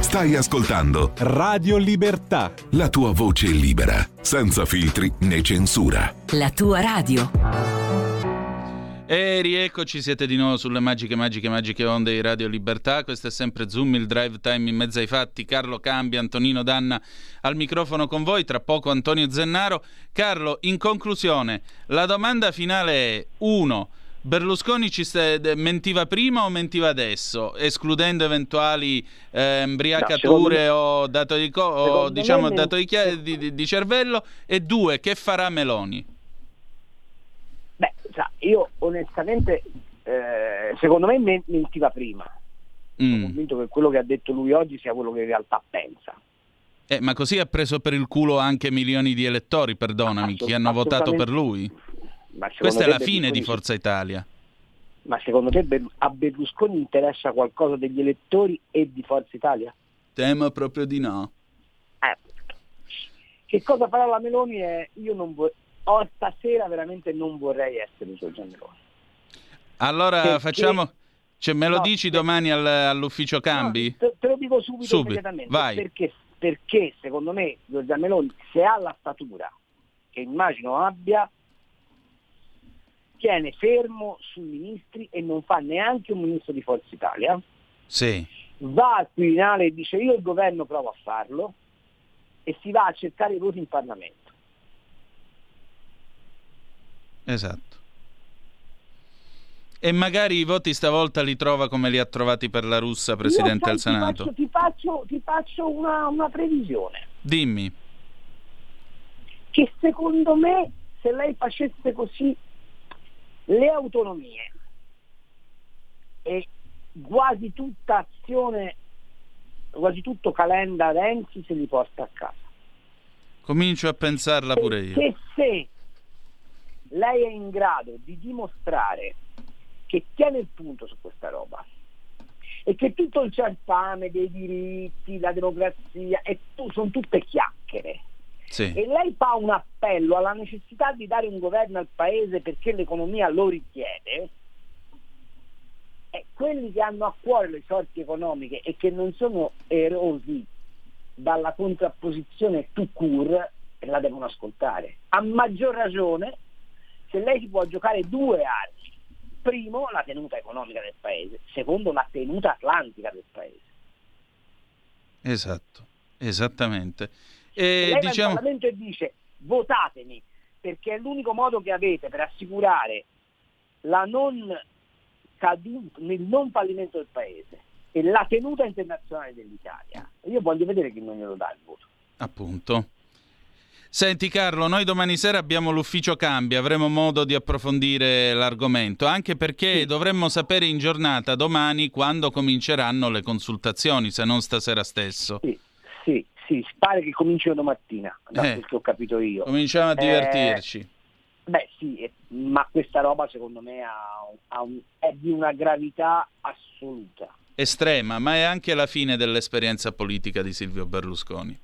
Stai ascoltando Radio Libertà, la tua voce libera, senza filtri né censura. La tua radio. E rieccoci, siete di nuovo sulle magiche, magiche, magiche onde di Radio Libertà. Questo è sempre Zoom, il drive time in mezzo ai fatti. Carlo Cambi, Antonino Danna al microfono con voi, tra poco Antonio Zennaro. Carlo, in conclusione, la domanda finale è: uno, Berlusconi ci mentiva prima o mentiva adesso, escludendo eventuali eh, embriacature no, o dato di, co- o, diciamo, dato di, chi- di, di cervello? E due, che farà Meloni? Beh, sa, io onestamente eh, secondo me mentiva prima. Mm. Sono convinto che quello che ha detto lui oggi sia quello che in realtà pensa. Eh, ma così ha preso per il culo anche milioni di elettori, perdonami, Assolut- che hanno votato per lui. Ma questa è la Berlusconi... fine di Forza Italia. Ma secondo te a Berlusconi interessa qualcosa degli elettori e di Forza Italia? Temo proprio di no. Eh. Che cosa farà la Meloni? È... Io non vo... oh, stasera veramente non vorrei essere Giorgia Meloni. Allora perché... facciamo... Cioè, me lo no, dici perché... domani al, all'ufficio Cambi? No, te, te lo dico subito, subito. Immediatamente. Vai. Perché, perché secondo me Giorgia Meloni, se ha la statura che immagino abbia, tiene fermo sui ministri e non fa neanche un ministro di Forza Italia. Sì. Va al Quirinale e dice: io il governo provo a farlo, e si va a cercare i voti in Parlamento. Esatto. E magari i voti stavolta li trova come li ha trovati per la russa, Presidente del Senato. Faccio, ti faccio, ti faccio una, una previsione. Dimmi. Che secondo me, se lei facesse così, le autonomie e quasi tutta azione, quasi tutto Calenda Renzi se li porta a casa. Comincio a pensarla pure io. Che se lei è in grado di dimostrare che tiene il punto su questa roba e che tutto il cialpame dei diritti, la democrazia, e tu, sono tutte chiacchiere. Sì. E lei fa un appello alla necessità di dare un governo al paese perché l'economia lo richiede, e quelli che hanno a cuore le sorti economiche e che non sono erosi dalla contrapposizione tout court la devono ascoltare. A maggior ragione se lei si può giocare due armi: primo, la tenuta economica del paese; secondo, la tenuta atlantica del paese. Esatto, esattamente. E lei diciamo... va in Parlamento e dice: votatemi, perché è l'unico modo che avete per assicurare la non caduta, il non fallimento del paese e la tenuta internazionale dell'Italia. Io voglio vedere chi non glielo dà il voto. Appunto. Senti Carlo, noi domani sera abbiamo l'ufficio Cambi, avremo modo di approfondire l'argomento, anche perché sì, dovremmo sapere in giornata domani quando cominceranno le consultazioni, se non stasera stesso. Sì, sì. Sì, pare che cominciano domattina, da eh, quel che ho capito io. Cominciamo a divertirci. Eh, beh sì, ma questa roba secondo me ha, ha un, è di una gravità assoluta. Estrema, ma è anche la fine dell'esperienza politica di Silvio Berlusconi.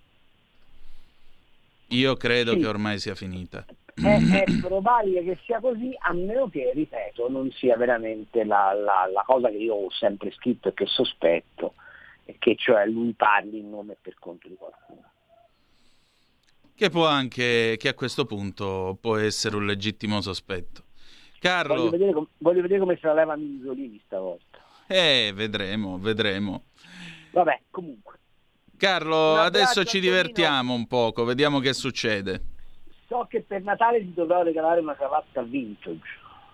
Io credo sì, che ormai sia finita. È, è probabile che sia così, a meno che, ripeto, non sia veramente la, la, la cosa che io ho sempre scritto e che sospetto, che cioè lui parli in nome e per conto di qualcuno. Che può anche, che a questo punto può essere un legittimo sospetto. Carlo, voglio vedere, com- voglio vedere come se la leva Minzolini stavolta. Eh, vedremo, vedremo. Vabbè, comunque. Carlo, adesso ci divertiamo un poco, vediamo che succede. So che per Natale ti dovrò regalare una cravatta vintage.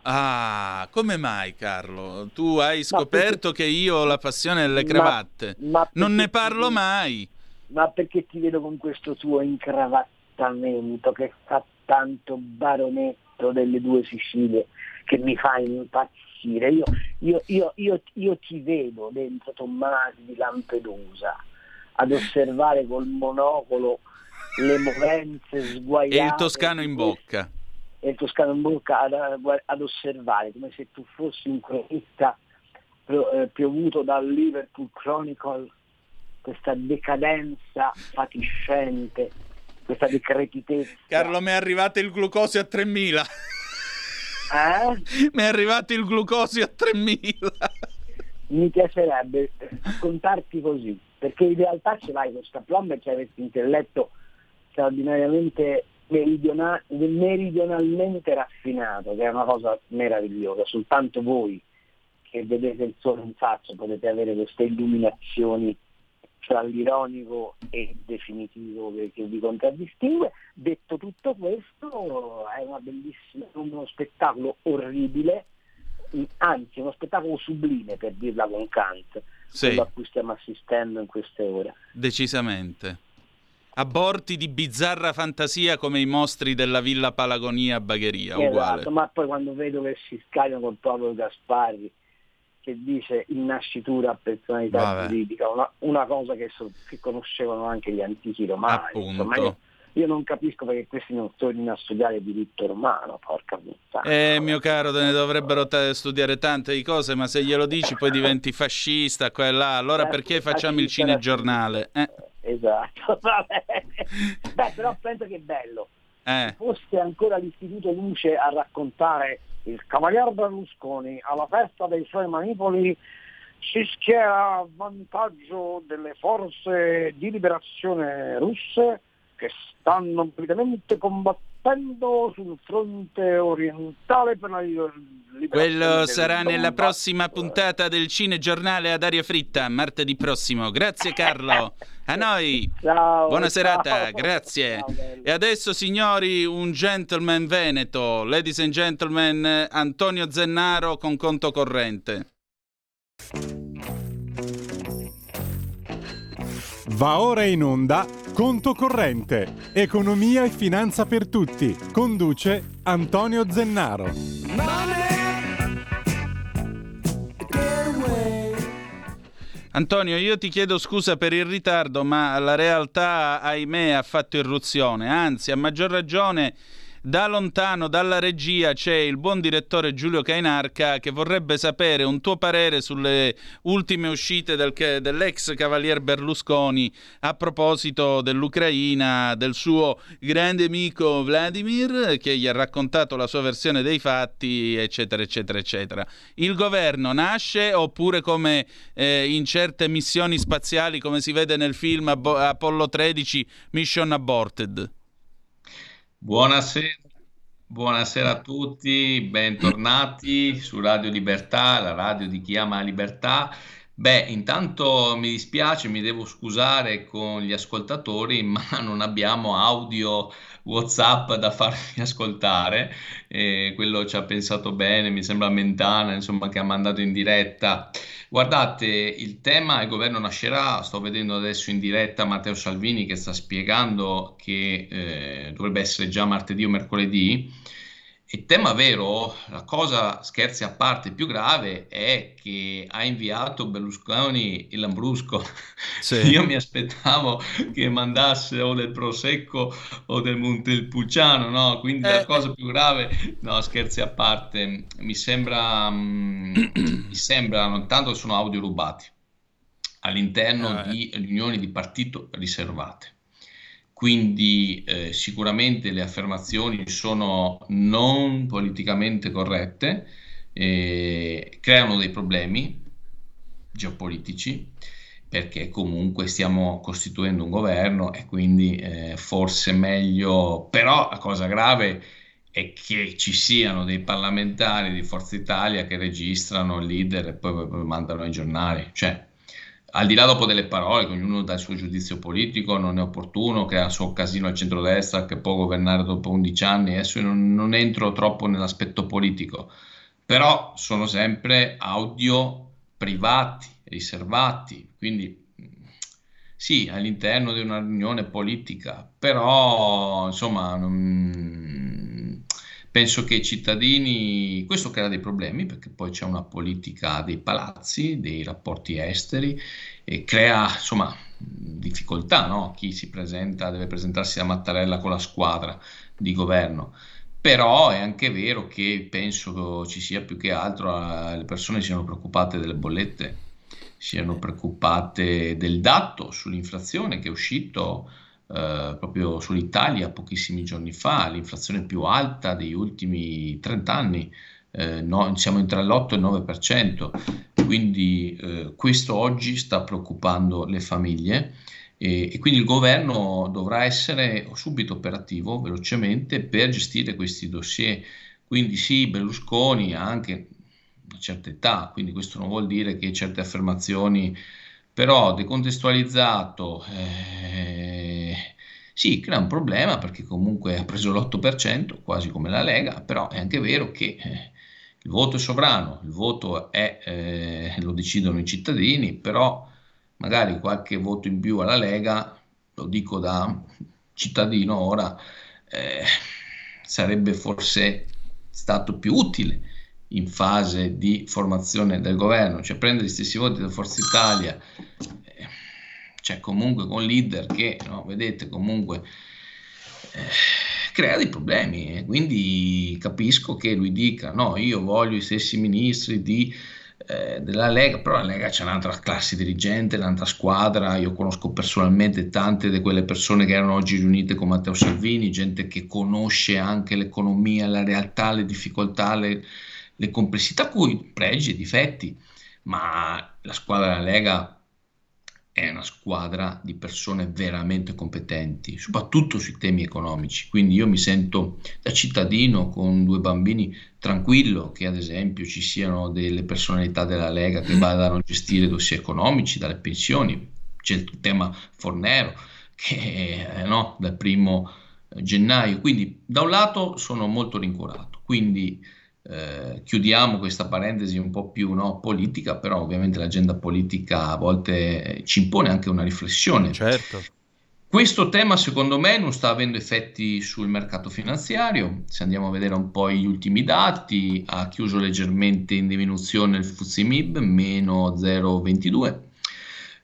Ah, come mai Carlo? Tu hai scoperto perché... che io ho la passione delle cravatte. Ma, ma non ne parlo ti... mai. Ma perché ti vedo con questo tuo incravattamento che fa tanto baronetto delle due Sicilie, che mi fa impazzire. Io, io, io, io, io ti vedo dentro Tommasi di Lampedusa ad osservare col monocolo le movenze sguaiate. E il toscano in bocca. e il toscano in bocca ad, ad osservare, come se tu fossi un cronista piovuto dal Liverpool Chronicle, questa decadenza fatiscente, questa decretitezza. Carlo, mi è arrivato il glucosio a tremila. Eh? Mi è arrivato il glucosio a tremila. Mi piacerebbe raccontarti così, perché in realtà ce l'hai questa plomba e c'è questo intelletto straordinariamente meridional- meridionalmente raffinato, che è una cosa meravigliosa. Soltanto voi che vedete il sole in faccia potete avere queste illuminazioni tra l'ironico e il definitivo che, che vi contraddistingue. Detto tutto questo, è una bellissima, uno spettacolo orribile, anzi uno spettacolo sublime, per dirla con Kant, sì, quello a cui stiamo assistendo in queste ore. Decisamente. Aborti di bizzarra fantasia come i mostri della Villa Palagonia a Bagheria, esatto, uguale. Ma poi quando vedo che si scagliano con Paolo Gasparri, che dice in nascitura a personalità, vabbè, giuridica, una, una cosa che, so, che conoscevano anche gli antichi romani. Insomma, io, io non capisco perché questi non tornino a studiare diritto romano, porca puttana. Eh, mio caro, te ne dovrebbero t- studiare tante di cose, ma se glielo dici poi diventi fascista, qua e là, allora perché facciamo il cinegiornale? Eh. Esatto, vabbè. Beh, però penso che è bello. Eh. Se fosse ancora l'Istituto Luce a raccontare il cavaliere Berlusconi alla festa dei suoi manipoli si schiera a vantaggio delle forze di liberazione russe che stanno completamente combattendo sul fronte orientale per la liberazione. Quello sarà nella prossima puntata del Cinegiornale ad aria fritta, martedì prossimo. Grazie Carlo. A noi. Ciao, buona serata, ciao. Grazie. Ciao, e adesso, signori, un gentleman veneto. Ladies and gentlemen, Antonio Zennaro con Conto Corrente. Va ora in onda Conto Corrente, economia e finanza per tutti. Conduce Antonio Zennaro. Antonio, io ti chiedo scusa per il ritardo, ma la realtà, ahimè, ha fatto irruzione. Anzi, a maggior ragione, da lontano, dalla regia, c'è il buon direttore Giulio Cainarca che vorrebbe sapere un tuo parere sulle ultime uscite del, dell'ex cavalier Berlusconi a proposito dell'Ucraina, del suo grande amico Vladimir, che gli ha raccontato la sua versione dei fatti, eccetera, eccetera, eccetera. Il governo nasce oppure, come eh, in certe missioni spaziali, come si vede nel film Ab- Apollo tredici, Mission Aborted? Buonasera, buonasera a tutti, bentornati su Radio Libertà, la radio di chi ama la libertà. Beh, intanto mi dispiace, mi devo scusare con gli ascoltatori, ma non abbiamo audio WhatsApp da farvi ascoltare. Eh, quello ci ha pensato bene, mi sembra Mentana, insomma, che ha mandato in diretta. Guardate, il tema il governo nascerà, sto vedendo adesso in diretta Matteo Salvini che sta spiegando che eh, dovrebbe essere già martedì o mercoledì. Il tema vero, la cosa, scherzi a parte, più grave è che ha inviato Berlusconi il Lambrusco. Sì. Io mi aspettavo che mandasse o del Prosecco o del Montepulciano, no? Quindi eh. la cosa più grave, no, scherzi a parte, mi sembra, mi sembrano, tanto sono audio rubati all'interno eh. di riunioni di partito riservate. Quindi eh, sicuramente le affermazioni sono non politicamente corrette, eh, creano dei problemi geopolitici, perché comunque stiamo costituendo un governo e quindi eh, forse meglio. Però la cosa grave è che ci siano dei parlamentari di Forza Italia che registrano il leader e poi, poi mandano ai giornali, cioè, al di là dopo delle parole, che ognuno dà il suo giudizio politico, non è opportuno, che ha il suo casino al centrodestra che può governare dopo undici anni, adesso non, non entro troppo nell'aspetto politico, però sono sempre audio privati, riservati, quindi sì, all'interno di una riunione politica, però insomma non, penso che i cittadini, questo crea dei problemi, perché poi c'è una politica dei palazzi, dei rapporti esteri, e crea insomma difficoltà, no? Chi si presenta deve presentarsi a Mattarella con la squadra di governo. Però è anche vero che penso ci sia più che altro, le persone siano preoccupate delle bollette, siano preoccupate del dato sull'inflazione che è uscito eh, proprio sull'Italia pochissimi giorni fa, l'inflazione più alta degli ultimi trenta anni, eh, no, siamo tra l'otto e il nove per cento, quindi eh, questo oggi sta preoccupando le famiglie. E, e quindi il governo dovrà essere subito operativo, velocemente, per gestire questi dossier. Quindi sì, Berlusconi ha anche una certa età, quindi questo non vuol dire che certe affermazioni, però decontestualizzato, eh, sì, crea un problema, perché comunque ha preso l'otto per cento, quasi come la Lega, però è anche vero che eh, il voto è sovrano, il voto è, eh, lo decidono i cittadini, però magari qualche voto in più alla Lega, lo dico da cittadino ora, eh, sarebbe forse stato più utile in fase di formazione del governo, cioè prendere gli stessi voti da Forza Italia, eh, cioè comunque con leader che, no, vedete, comunque eh, crea dei problemi, eh. Quindi capisco che lui dica, no, io voglio gli stessi ministri di... della Lega, però la Lega c'è un'altra classe dirigente, un'altra squadra. Io conosco personalmente tante di quelle persone che erano oggi riunite con Matteo Salvini, gente che conosce anche l'economia, la realtà, le difficoltà, le, le complessità, cui pregi e difetti, ma la squadra della Lega è una squadra di persone veramente competenti, soprattutto sui temi economici. Quindi io mi sento da cittadino con due bambini tranquillo che ad esempio ci siano delle personalità della Lega che vadano a gestire dossier economici, dalle pensioni, c'è il tema Fornero che eh, no, dal primo gennaio. Quindi da un lato sono molto rincuorato, quindi Eh, chiudiamo questa parentesi un po' più, no, politica, però ovviamente l'agenda politica a volte ci impone anche una riflessione. Certo. Questo tema secondo me non sta avendo effetti sul mercato finanziario, se andiamo a vedere un po' gli ultimi dati ha chiuso leggermente in diminuzione il F T S E M I B, meno zero virgola ventidue,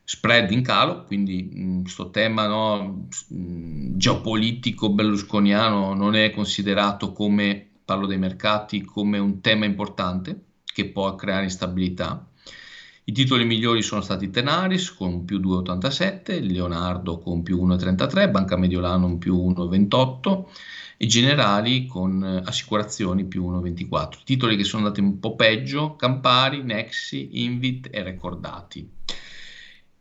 spread in calo, quindi questo tema, no, mh, geopolitico berlusconiano non è considerato, come parlo dei mercati, come un tema importante che può creare instabilità. I titoli migliori sono stati Tenaris con più due virgola ottantasette, Leonardo con più uno virgola trentatré, Banca Mediolano un più uno virgola ventotto e Generali con eh, assicurazioni più uno virgola ventiquattro. Titoli che sono andati un po' peggio, Campari, Nexi, Invit e Recordati.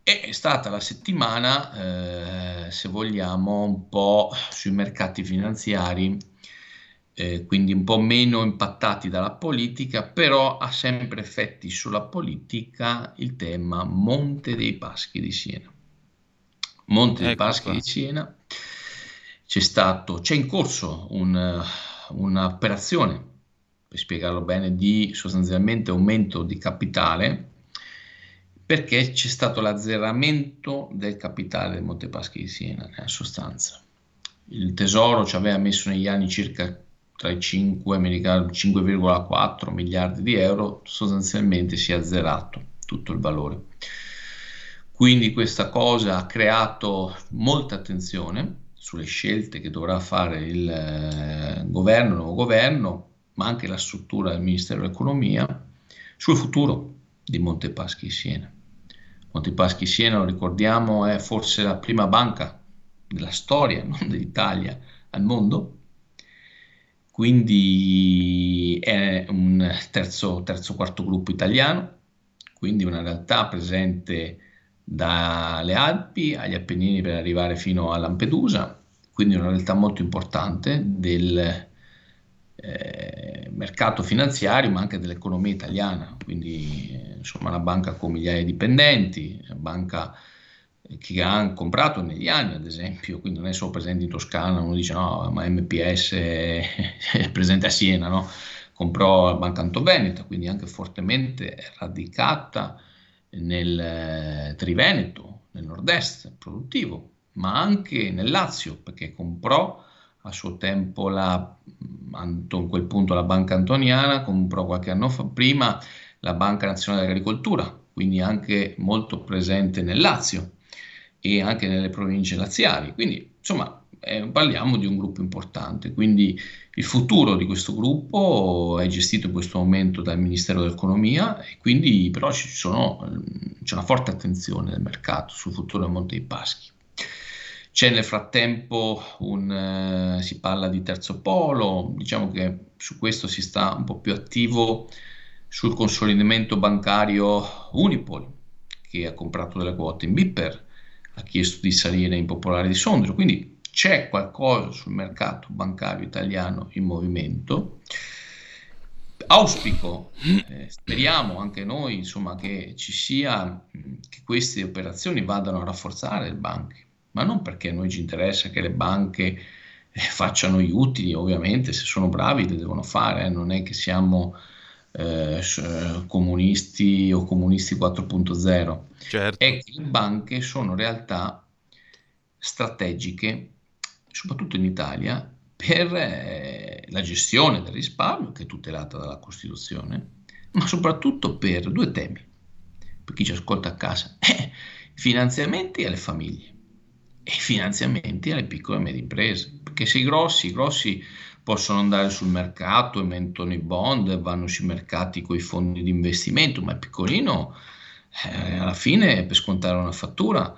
E è stata la settimana, eh, se vogliamo, un po' sui mercati finanziari, Eh, quindi un po' meno impattati dalla politica, però ha sempre effetti sulla politica il tema Monte dei Paschi di Siena. Monte ecco dei Paschi qua. di Siena, c'è stato, c'è in corso un, un'operazione, per spiegarlo bene, di sostanzialmente aumento di capitale, perché c'è stato l'azzeramento del capitale del Monte Paschi di Siena, nella sostanza. Il Tesoro ci aveva messo negli anni circa tra i cinque virgola quattro miliardi di euro, sostanzialmente si è azzerato tutto il valore. Quindi questa cosa ha creato molta attenzione sulle scelte che dovrà fare il eh, governo, il nuovo governo, ma anche la struttura del Ministero dell'Economia, sul futuro di Monte Paschi di Siena. Monte Paschi di Siena, lo ricordiamo, è forse la prima banca della storia, non dell'Italia, al mondo. Quindi è un terzo, terzo quarto gruppo italiano, quindi una realtà presente dalle Alpi agli Appennini per arrivare fino a Lampedusa, quindi una realtà molto importante del eh, mercato finanziario, ma anche dell'economia italiana. Quindi insomma una banca con migliaia di dipendenti, una banca che hanno comprato negli anni, ad esempio, quindi non è solo presente in Toscana, uno dice no, ma M P S è presente a Siena, no? Comprò la Banca Antonveneta, quindi anche fortemente radicata nel Triveneto, nel nord-est produttivo, ma anche nel Lazio, perché comprò a suo tempo la, a quel punto la Banca Antoniana, comprò qualche anno fa, prima la Banca Nazionale dell'Agricoltura, quindi anche molto presente nel Lazio e anche nelle province laziali. Quindi insomma eh, parliamo di un gruppo importante, quindi il futuro di questo gruppo è gestito in questo momento dal Ministero dell'Economia e quindi però ci sono, c'è una forte attenzione del mercato sul futuro del Monte dei Paschi. C'è nel frattempo un eh, si parla di terzo polo, diciamo che su questo si sta un po' più attivo sul consolidamento bancario Unipol, che ha comprato delle quote in Bipper, ha chiesto di salire in Popolare di Sondrio, quindi c'è qualcosa sul mercato bancario italiano in movimento. Auspico, eh, speriamo anche noi, insomma, che ci sia, che queste operazioni vadano a rafforzare le banche, ma non perché a noi ci interessa che le banche eh, facciano gli utili, ovviamente se sono bravi le devono fare, eh, non è che siamo eh, comunisti o comunisti quattro punto zero, certo. È che le banche sono realtà strategiche, soprattutto in Italia, per eh, la gestione del risparmio, che è tutelata dalla Costituzione, ma soprattutto per due temi, per chi ci ascolta a casa, eh, finanziamenti alle famiglie e finanziamenti alle piccole e medie imprese, perché se i grossi, i grossi possono andare sul mercato, emettono i bond, vanno sui mercati con i fondi di investimento, ma il piccolino eh, alla fine per scontare una fattura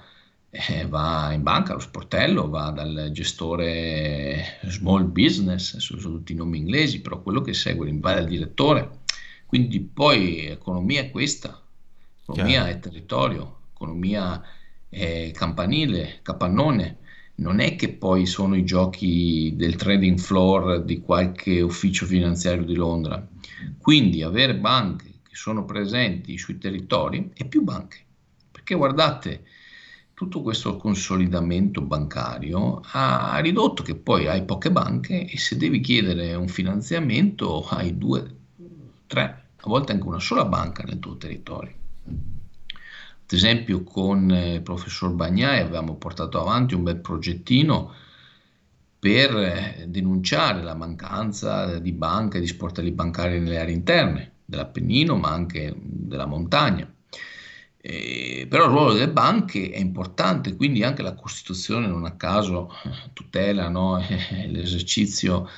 eh, va in banca allo sportello, va dal gestore small business, sono tutti i nomi inglesi, però quello che segue va dal direttore, quindi poi economia è questa, economia Chiaro. È territorio, economia campanile, capannone, non è che poi sono i giochi del trading floor di qualche ufficio finanziario di Londra, quindi avere banche che sono presenti sui territori e più banche, perché guardate tutto questo consolidamento bancario ha ridotto che poi hai poche banche e se devi chiedere un finanziamento hai due, tre, a volte anche una sola banca nel tuo territorio. Ad esempio con il professor Bagnai avevamo portato avanti un bel progettino per denunciare la mancanza di banche e di sportelli bancari nelle aree interne dell'Appennino ma anche della montagna. Eh, però il ruolo delle banche è importante, quindi anche la Costituzione non a caso tutela, no, l'esercizio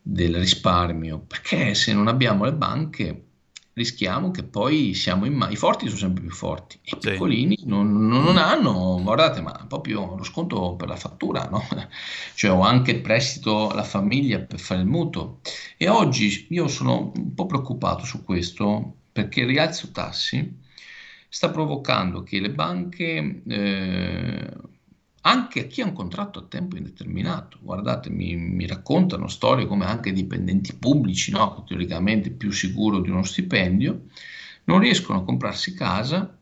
del risparmio, perché se non abbiamo le banche rischiamo che poi siamo in mano, i forti sono sempre più forti, i piccolini sì. non, non hanno, guardate, ma proprio lo sconto per la fattura, no? Cioè ho anche il prestito alla famiglia per fare il mutuo e oggi io sono un po' preoccupato su questo perché il rialzo tassi sta provocando che le banche, eh, anche a chi ha un contratto a tempo indeterminato, guardate, mi, mi raccontano storie come anche dipendenti pubblici, no? Teoricamente più sicuro di uno stipendio, non riescono a comprarsi casa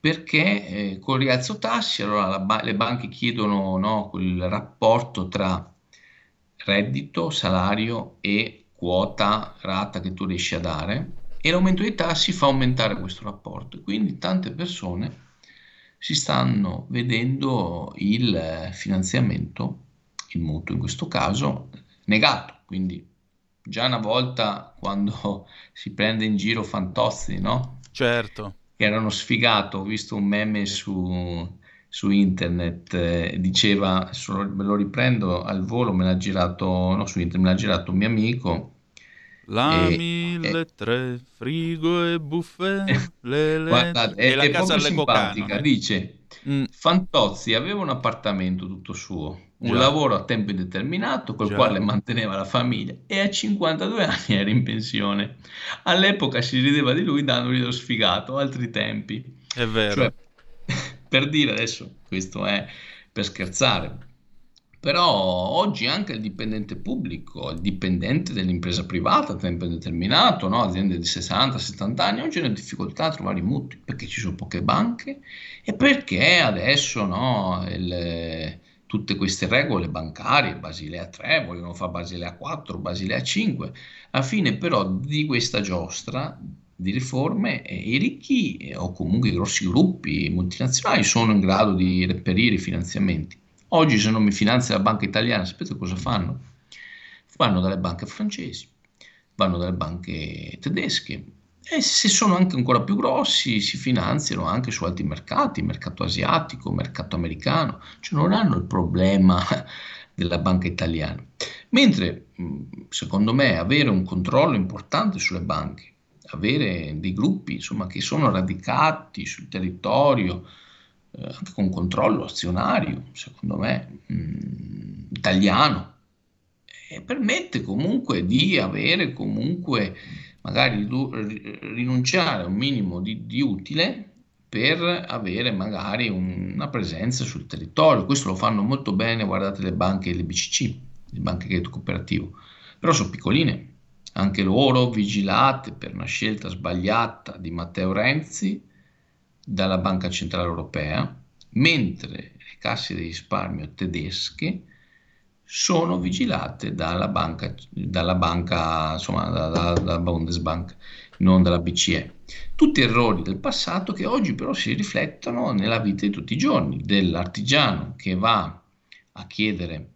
perché eh, con il rialzo tassi, allora la ba- le banche chiedono, no, quel rapporto tra reddito, salario e quota, rata che tu riesci a dare, e l'aumento dei tassi fa aumentare questo rapporto, quindi tante persone si stanno vedendo il finanziamento, il mutuo in questo caso, negato. Quindi già una volta quando si prende in giro Fantozzi, no? Certo. Che era uno sfigato, ho visto un meme su, su internet, eh, diceva, solo, me lo riprendo al volo, me l'ha girato, no, su internet me l'ha girato un mio amico, la e, milletrecento, frigo e buffet, le, le, guardate, e è, la è casa proprio simpatica, Cocano, dice mm. Fantozzi aveva un appartamento tutto suo, un Già. Lavoro a tempo indeterminato col Già. Quale manteneva la famiglia e a cinquantadue anni era in pensione. All'epoca si rideva di lui dandogli lo sfigato, altri tempi. È vero. Cioè, per dire adesso, questo è per scherzare. Però oggi anche il dipendente pubblico, il dipendente dell'impresa privata a tempo determinato, no? Aziende di sessanta settanta anni, oggi hanno difficoltà a trovare i mutui perché ci sono poche banche e perché adesso, no, il, tutte queste regole bancarie, Basilea tre, vogliono fare Basilea quattro, Basilea cinque, alla fine però di questa giostra di riforme eh, i ricchi eh, o comunque i grossi gruppi multinazionali sono in grado di reperire i finanziamenti. Oggi se non mi finanzia la banca italiana, sapete cosa fanno? Vanno dalle banche francesi, vanno dalle banche tedesche e se sono anche ancora più grossi si finanziano anche su altri mercati, mercato asiatico, mercato americano, cioè non hanno il problema della banca italiana. Mentre secondo me avere un controllo importante sulle banche, avere dei gruppi insomma, che sono radicati sul territorio, eh, anche con controllo azionario, secondo me, mh, italiano, e permette comunque di avere comunque, magari rinunciare a un minimo di, di utile per avere magari un, una presenza sul territorio. Questo lo fanno molto bene, guardate le banche, le B C C, le banche credito cooperativo, però sono piccoline. Anche loro vigilate per una scelta sbagliata di Matteo Renzi dalla Banca Centrale Europea, mentre le casse di risparmio tedesche sono vigilate dalla banca, dalla banca insomma, dalla, dalla Bundesbank, non dalla B C E. Tutti errori del passato che oggi però si riflettono nella vita di tutti i giorni, dell'artigiano che va a chiedere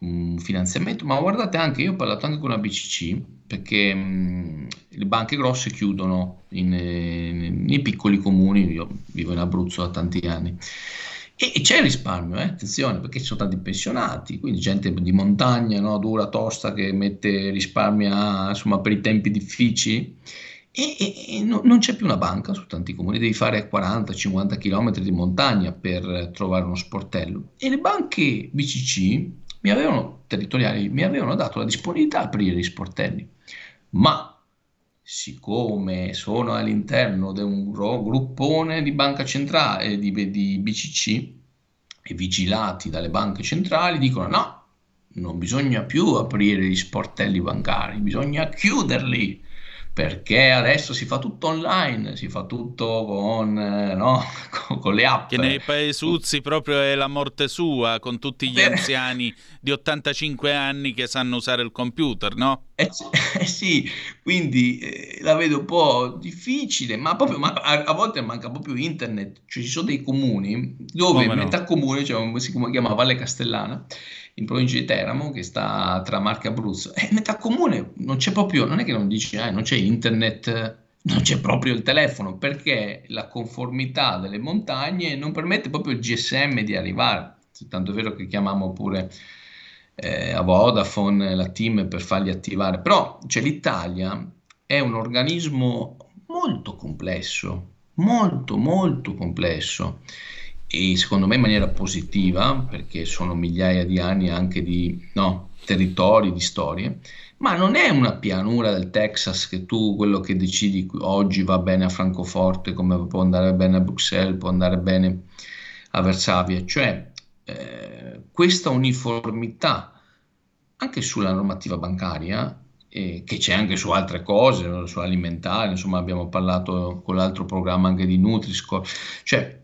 un finanziamento, ma guardate anche, io ho parlato anche con la B C C, perché mh, le banche grosse chiudono in, in, nei piccoli comuni, io vivo in Abruzzo da tanti anni, e, e c'è risparmio, eh, attenzione, perché ci sono tanti pensionati, quindi gente di montagna, no, dura, tosta, che mette risparmia insomma, per i tempi difficili, e, e, e no, non c'è più una banca su tanti comuni, devi fare quaranta cinquanta chilometri di montagna per trovare uno sportello, e le banche B C C, mi avevano territoriali, mi avevano dato la disponibilità a aprire gli sportelli, ma siccome sono all'interno di un gruppone di banca centrale, di, di B C C, e vigilati dalle banche centrali, dicono no, non bisogna più aprire gli sportelli bancari, bisogna chiuderli, perché adesso si fa tutto online, si fa tutto con, no, con, con le app. Che nei paesuzzi proprio è la morte sua, con tutti gli anziani di ottantacinque anni che sanno usare il computer, no? Eh, eh sì, quindi eh, la vedo un po' difficile, ma, proprio, ma a, a volte manca proprio internet, cioè ci sono dei comuni, dove in metà no? comune, cioè, si chiama Valle Castellana, in provincia di Teramo, che sta tra Marche e Abruzzo, è metà comune, non c'è proprio, non è che non dici, eh, non c'è internet, non c'è proprio il telefono, perché la conformità delle montagne non permette proprio il G S M di arrivare, tanto è vero che chiamiamo pure eh, a Vodafone la team per farli attivare, però cioè, l'Italia è un organismo molto complesso, molto molto complesso, e secondo me in maniera positiva, perché sono migliaia di anni anche di no, territori, di storie, ma non è una pianura del Texas che tu, quello che decidi oggi va bene a Francoforte, come può andare bene a Bruxelles, può andare bene a Varsavia, cioè eh, questa uniformità anche sulla normativa bancaria, eh, che c'è anche su altre cose, su alimentare, insomma abbiamo parlato con l'altro programma anche di Nutri-Score, cioè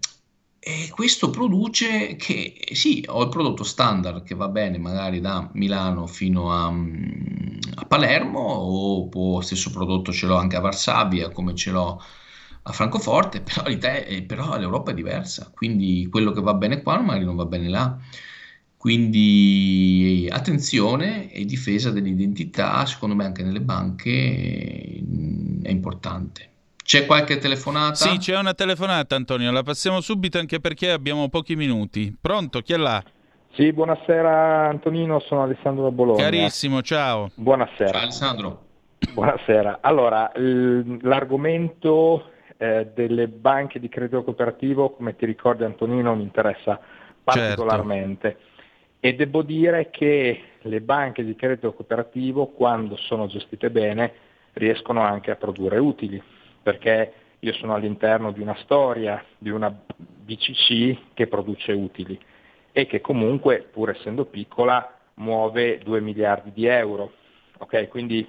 e questo produce che, sì, ho il prodotto standard che va bene magari da Milano fino a, a Palermo, o lo stesso prodotto ce l'ho anche a Varsavia come ce l'ho a Francoforte, però, però l'Europa è diversa, quindi quello che va bene qua magari non va bene là. Quindi attenzione e difesa dell'identità, secondo me anche nelle banche è importante. C'è qualche telefonata? Sì, c'è una telefonata, Antonio. La passiamo subito anche perché abbiamo pochi minuti. Pronto, chi è là? Sì, buonasera Antonino, sono Alessandro da Bologna. Carissimo, ciao. Buonasera. Ciao Alessandro. Buonasera. Allora, l'argomento eh, delle banche di credito cooperativo, come ti ricordi Antonino, mi interessa particolarmente. Certo. E devo dire che le banche di credito cooperativo, quando sono gestite bene, riescono anche a produrre utili. Perché io sono all'interno di una storia, di una B C C che produce utili e che comunque, pur essendo piccola, muove due miliardi di euro. Ok, quindi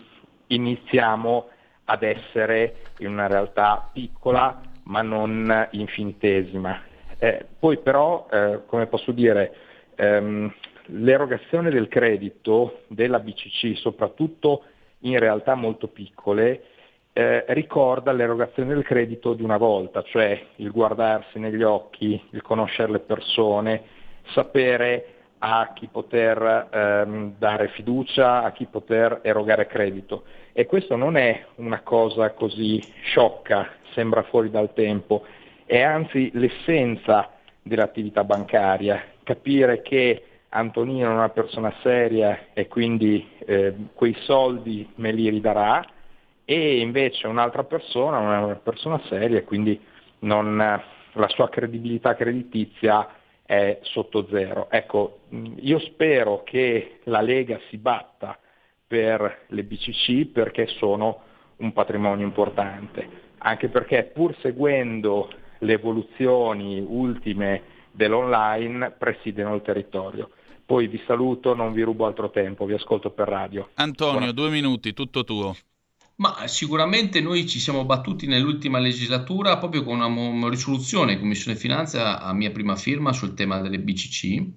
iniziamo ad essere in una realtà piccola ma non infinitesima. Eh, poi però, eh, come posso dire, ehm, l'erogazione del credito della B C C, soprattutto in realtà molto piccole, Eh, ricorda l'erogazione del credito di una volta, cioè il guardarsi negli occhi, il conoscere le persone, sapere a chi poter ehm, dare fiducia, a chi poter erogare credito. E questo non è una cosa così sciocca, sembra fuori dal tempo, è anzi l'essenza dell'attività bancaria, capire che Antonino è una persona seria e quindi eh, quei soldi me li ridarà, e invece un'altra persona non è una persona seria e quindi non, la sua credibilità creditizia è sotto zero. Ecco, io spero che la Lega si batta per le B C C perché sono un patrimonio importante, anche perché pur seguendo le evoluzioni ultime dell'online presidiano il territorio. Poi vi saluto, non vi rubo altro tempo, vi ascolto per radio. Antonio, Buona... due minuti, tutto tuo. Ma sicuramente noi ci siamo battuti nell'ultima legislatura proprio con una, una risoluzione in Commissione Finanza a mia prima firma sul tema delle B C C,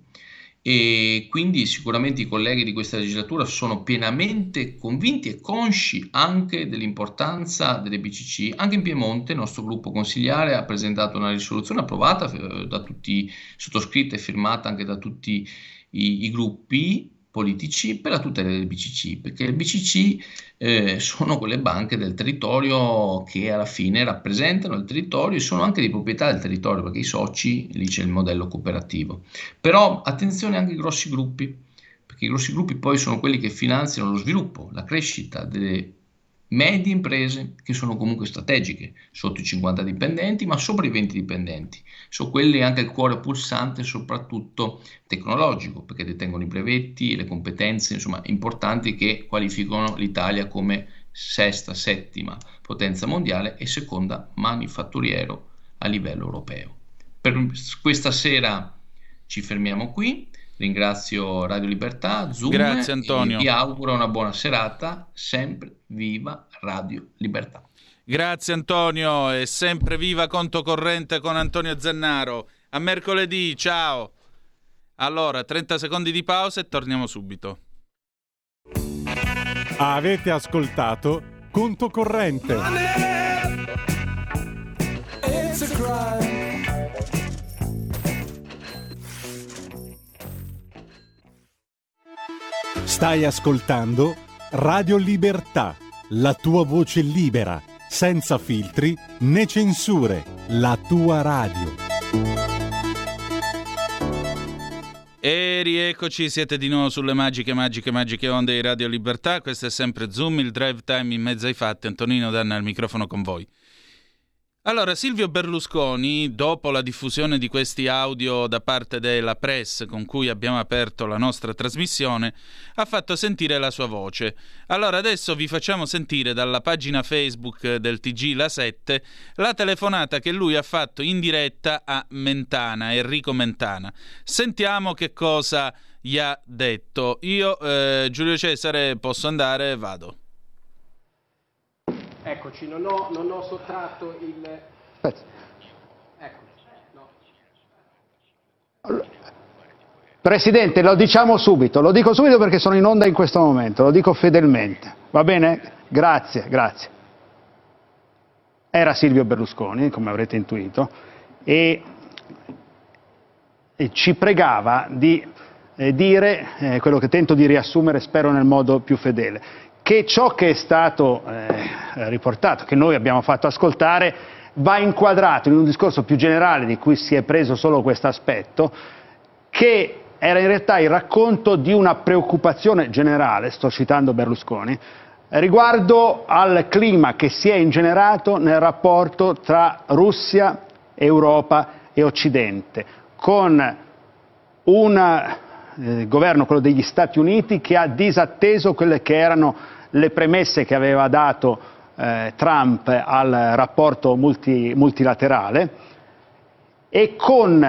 e quindi sicuramente i colleghi di questa legislatura sono pienamente convinti e consci anche dell'importanza delle B C C. Anche in Piemonte il nostro gruppo consigliare ha presentato una risoluzione approvata da tutti, sottoscritta e firmata anche da tutti i, i gruppi politici per la tutela delle B C C, perché le B C C eh, sono quelle banche del territorio che alla fine rappresentano il territorio e sono anche di proprietà del territorio, perché i soci, lì c'è il modello cooperativo. Però attenzione anche ai grossi gruppi, perché i grossi gruppi poi sono quelli che finanziano lo sviluppo, la crescita delle medie imprese, che sono comunque strategiche, sotto i cinquanta dipendenti ma sopra i venti dipendenti. Sono quelli anche il cuore pulsante soprattutto tecnologico, perché detengono i brevetti e le competenze insomma importanti che qualificano l'Italia come sesta, settima potenza mondiale e seconda manifatturiero a livello europeo. Per questa sera ci fermiamo qui. Ringrazio Radio Libertà, Zoom. Grazie, Antonio. E vi auguro una buona serata, sempre viva Radio Libertà. Grazie Antonio, e sempre viva Conto Corrente con Antonio Zennaro. A mercoledì, ciao. Allora, trenta secondi di pausa e torniamo subito. Avete ascoltato Conto Corrente. It's a crime. Stai ascoltando Radio Libertà, la tua voce libera, senza filtri né censure, la tua radio. E rieccoci, siete di nuovo sulle magiche, magiche, magiche onde di Radio Libertà. Questo è sempre Zoom, il drive time in mezzo ai fatti. Antonino Danna al microfono con voi. Allora, Silvio Berlusconi, dopo la diffusione di questi audio da parte della press con cui abbiamo aperto la nostra trasmissione, ha fatto sentire la sua voce. Allora, adesso vi facciamo sentire dalla pagina Facebook del T G La sette la telefonata che lui ha fatto in diretta a Mentana, Enrico Mentana. Sentiamo che cosa gli ha detto. Io, eh, Giulio Cesare, posso andare? Vado. Eccoci, non ho, non ho sottratto il... Ecco. No. Presidente, lo diciamo subito, lo dico subito perché sono in onda in questo momento, lo dico fedelmente, va bene? Grazie, grazie. Era Silvio Berlusconi, come avrete intuito, e, e ci pregava di eh, dire, eh, quello che tento di riassumere, spero nel modo più fedele, che ciò che è stato eh, riportato, che noi abbiamo fatto ascoltare, va inquadrato in un discorso più generale di cui si è preso solo questo aspetto, che era in realtà il racconto di una preoccupazione generale, sto citando Berlusconi, riguardo al clima che si è ingenerato nel rapporto tra Russia, Europa e Occidente, con un eh, governo, quello degli Stati Uniti, che ha disatteso quelle che erano le premesse che aveva dato eh, Trump al rapporto multi, multilaterale, e con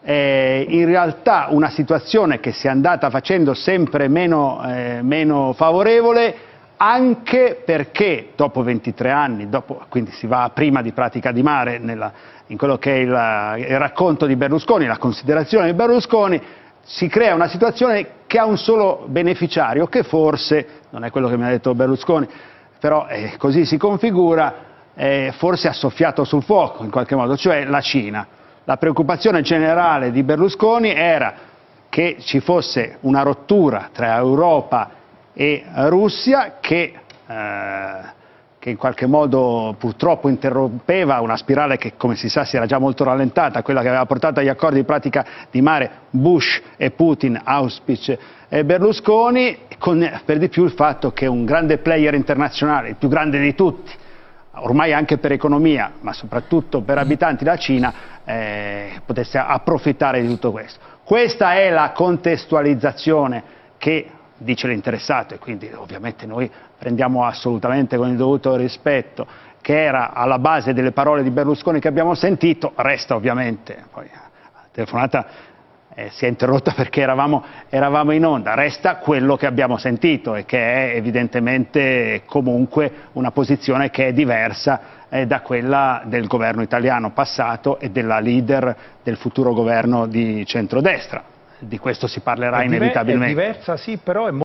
eh, in realtà una situazione che si è andata facendo sempre meno, eh, meno favorevole, anche perché dopo ventitré anni, dopo, quindi si va prima di Pratica di Mare nella, in quello che è il, il racconto di Berlusconi, la considerazione di Berlusconi, si crea una situazione che ha un solo beneficiario, che forse, non è quello che mi ha detto Berlusconi, però eh, così si configura, eh, forse ha soffiato sul fuoco in qualche modo, cioè la Cina. La preoccupazione generale di Berlusconi era che ci fosse una rottura tra Europa e Russia che eh, che in qualche modo purtroppo interrompeva una spirale che, come si sa, si era già molto rallentata, quella che aveva portato agli accordi di pratica di mare Bush e Putin, Auspice e Berlusconi, con per di più il fatto che un grande player internazionale, il più grande di tutti, ormai anche per economia, ma soprattutto per abitanti, la Cina, eh, potesse approfittare di tutto questo. Questa è la contestualizzazione che dice l'interessato, e quindi ovviamente noi prendiamo assolutamente con il dovuto rispetto, che era alla base delle parole di Berlusconi che abbiamo sentito. Resta ovviamente, poi la telefonata eh, si è interrotta perché eravamo, eravamo in onda, resta quello che abbiamo sentito e che è evidentemente comunque una posizione che è diversa eh, da quella del governo italiano passato e della leader del futuro governo di centrodestra. Di questo si parlerà inevitabilmente. È diversa, sì, però è molto...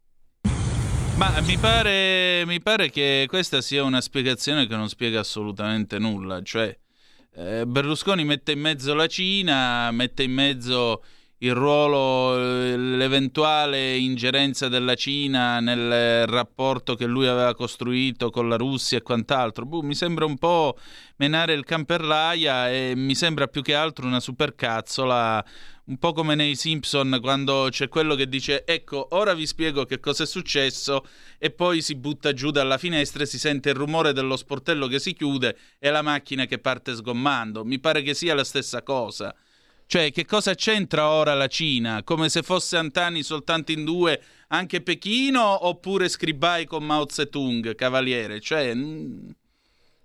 Ma mi pare, mi pare che questa sia una spiegazione che non spiega assolutamente nulla. Cioè, eh, Berlusconi mette in mezzo la Cina, mette in mezzo il ruolo, l'eventuale ingerenza della Cina nel rapporto che lui aveva costruito con la Russia e quant'altro. Boh, mi sembra un po' menare il can per l'aia e mi sembra più che altro una supercazzola. Un po' come nei Simpson, quando c'è quello che dice ecco ora vi spiego che cosa è successo, e poi si butta giù dalla finestra e si sente il rumore dello sportello che si chiude e la macchina che parte sgommando. Mi pare che sia la stessa cosa. Cioè, che cosa c'entra ora la Cina? Come se fosse Antani soltanto in due anche Pechino, oppure Scribai con Mao Zedong, cavaliere? Cioè, mh,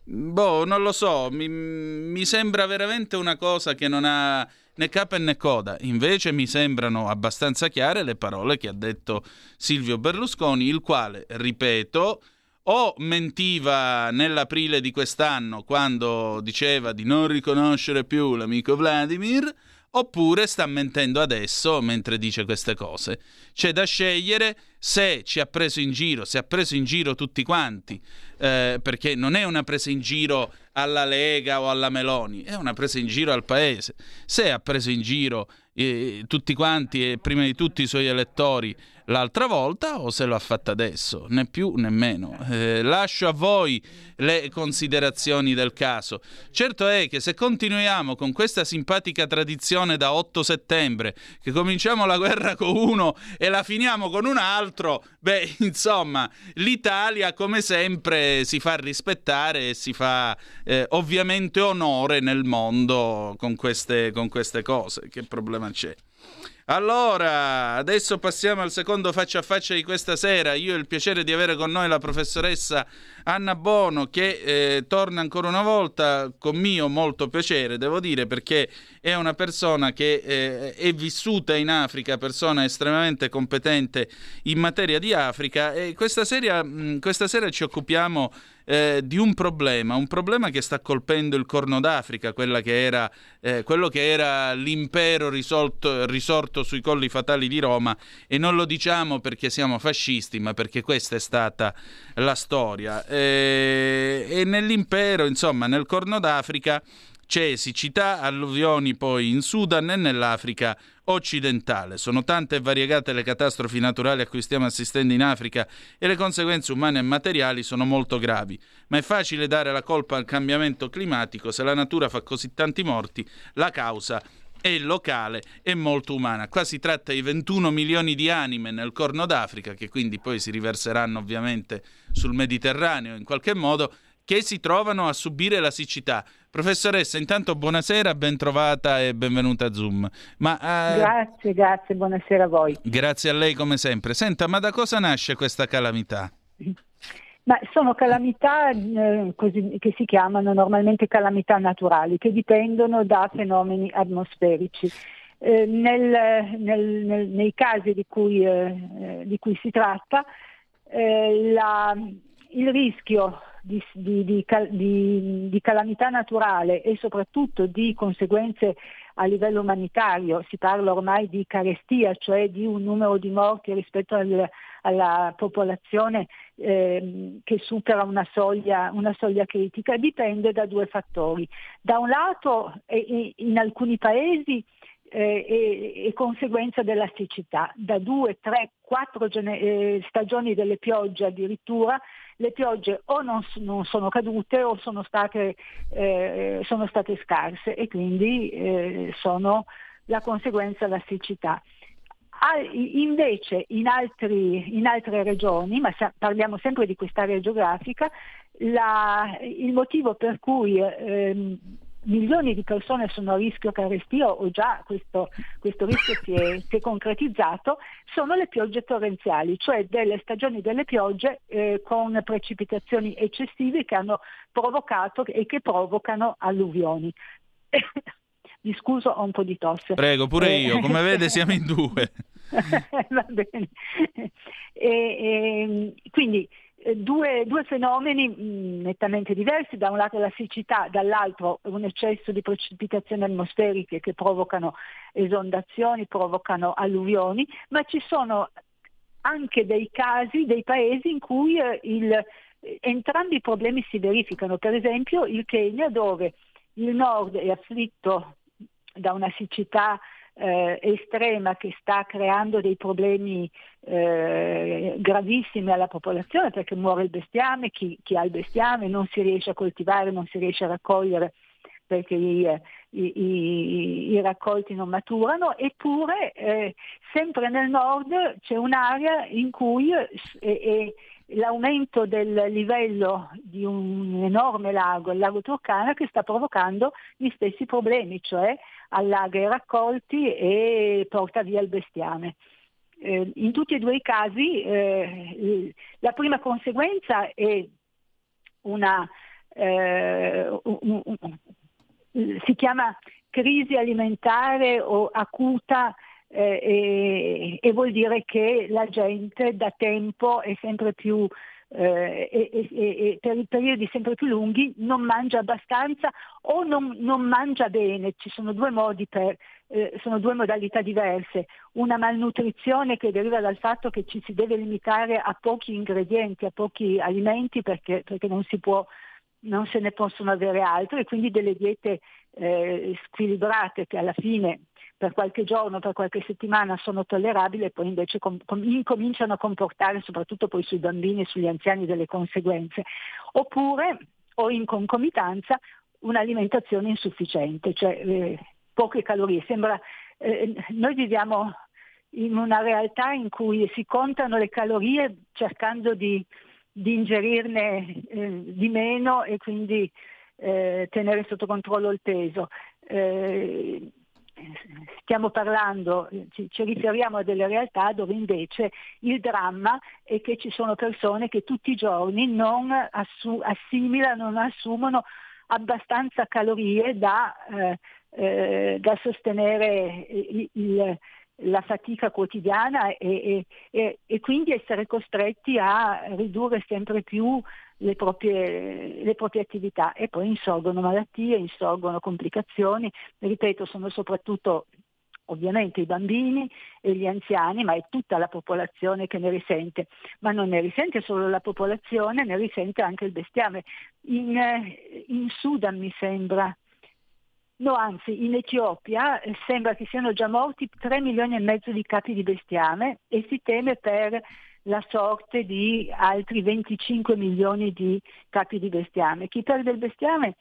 boh, non lo so, mi, mi sembra veramente una cosa che non ha né capo né coda. Invece mi sembrano abbastanza chiare le parole che ha detto Silvio Berlusconi, il quale, ripeto, o mentiva nell'aprile di quest'anno quando diceva di non riconoscere più l'amico Vladimir, oppure sta mentendo adesso mentre dice queste cose. C'è da scegliere se ci ha preso in giro, se ha preso in giro tutti quanti, eh, perché non è una presa in giro alla Lega o alla Meloni, è una presa in giro al paese. Se ha preso in giro eh, tutti quanti e prima di tutti i suoi elettori l'altra volta, o se lo ha fatto adesso, né più né meno. Eh, lascio a voi le considerazioni del caso. Certo è che se continuiamo con questa simpatica tradizione da otto settembre, che cominciamo la guerra con uno e la finiamo con un altro, beh, insomma, l'Italia come sempre si fa rispettare e si fa eh, ovviamente onore nel mondo con queste, con queste cose. Che problema c'è? Allora, adesso passiamo al secondo faccia a faccia di questa sera. Io ho il piacere di avere con noi la professoressa Anna Bono, che eh, torna ancora una volta, con mio molto piacere, devo dire, perché è una persona che eh, è vissuta in Africa, persona estremamente competente in materia di Africa, e questa sera, mh, questa sera ci occupiamo Eh, di un problema, un problema che sta colpendo il Corno d'Africa, quella che era, eh, quello che era l'impero risolto, risorto sui colli fatali di Roma, e non lo diciamo perché siamo fascisti, ma perché questa è stata la storia. Eh, e nell'impero, insomma, nel Corno d'Africa c'è siccità, alluvioni poi in Sudan e nell'Africa occidentale. Sono tante e variegate le catastrofi naturali a cui stiamo assistendo in Africa e le conseguenze umane e materiali sono molto gravi. Ma è facile dare la colpa al cambiamento climatico. Se la natura fa così tanti morti, la causa è locale e molto umana. Qua si tratta di ventuno milioni di anime nel Corno d'Africa, che quindi poi si riverseranno ovviamente sul Mediterraneo in qualche modo, che si trovano a subire la siccità. Professoressa, intanto buonasera, bentrovata e benvenuta a Zoom. Ma, eh, grazie, grazie, buonasera a voi. Grazie a lei come sempre. Senta, ma da cosa nasce questa calamità? Ma sono calamità eh, così, che si chiamano normalmente calamità naturali, che dipendono da fenomeni atmosferici. Eh, nel, nel, nel, nei casi di cui, eh, di cui si tratta, eh, la, il rischio Di, di, di, di, di calamità naturale e soprattutto di conseguenze a livello umanitario, si parla ormai di carestia, cioè di un numero di morti rispetto al, alla popolazione eh, che supera una soglia, una soglia critica, dipende da due fattori. Da un lato, in alcuni paesi eh, e, e conseguenza dell'asticità. Da due, tre, quattro gene- eh, stagioni delle piogge addirittura, le piogge o non, non sono cadute o sono state, eh, sono state scarse, e quindi eh, sono la conseguenza dell'asticità. Invece in, altri, in altre regioni, ma parliamo sempre di quest'area geografica, la, il motivo per cui eh, milioni di persone sono a rischio carestia, o già questo, questo rischio si è, si è concretizzato, sono le piogge torrenziali, cioè delle stagioni delle piogge eh, con precipitazioni eccessive che hanno provocato e che provocano alluvioni. Mi scuso, ho un po' di tosse. Prego, pure io, come vede siamo in due. Va bene. E, e, quindi due, due fenomeni nettamente diversi: da un lato la siccità, dall'altro un eccesso di precipitazioni atmosferiche che provocano esondazioni, provocano alluvioni, ma ci sono anche dei casi, dei paesi in cui il, entrambi i problemi si verificano. Per esempio il Kenya, dove il nord è afflitto da una siccità eh, estrema che sta creando dei problemi eh, gravissimi alla popolazione, perché muore il bestiame, chi, chi ha il bestiame non si riesce a coltivare, non si riesce a raccogliere perché i, i, i, i raccolti non maturano, eppure eh, sempre nel nord c'è un'area in cui è, è l'aumento del livello di un enorme lago, il lago Turkana, che sta provocando gli stessi problemi, cioè allaga i raccolti e porta via il bestiame. Eh, in tutti e due i casi eh, la prima conseguenza è una, eh, un, un, un, si chiama crisi alimentare o acuta, Eh, e, e vuol dire che la gente da tempo è sempre più eh, e, e, e per periodi sempre più lunghi non mangia abbastanza o non, non mangia bene. Ci sono due modi per, eh, sono due modalità diverse: una malnutrizione che deriva dal fatto che ci si deve limitare a pochi ingredienti, a pochi alimenti, perché, perché non si può, non se ne possono avere altri, e quindi delle diete eh, squilibrate che alla fine per qualche giorno, per qualche settimana sono tollerabili, e poi invece com- com- incominciano a comportare, soprattutto poi sui bambini e sugli anziani, delle conseguenze. Oppure, o in concomitanza, un'alimentazione insufficiente, cioè eh, poche calorie. Sembra, eh, noi viviamo in una realtà in cui si contano le calorie cercando di, di ingerirne eh, di meno, e quindi eh, tenere sotto controllo il peso. Eh, Stiamo parlando, ci, ci riferiamo a delle realtà dove invece il dramma è che ci sono persone che tutti i giorni non assu, assimilano, non assumono abbastanza calorie da, eh, eh, da sostenere il, il, la fatica quotidiana e, e, e quindi essere costretti a ridurre sempre più le proprie, le proprie attività, e poi insorgono malattie, insorgono complicazioni. Ripeto, sono soprattutto ovviamente i bambini e gli anziani, ma è tutta la popolazione che ne risente. Ma non ne risente solo la popolazione, ne risente anche il bestiame. In, in Sudan mi sembra, no anzi in Etiopia sembra che siano già morti tre milioni e mezzo di capi di bestiame, e si teme per la sorte di altri venticinque milioni di capi di bestiame. Chi perde il bestiame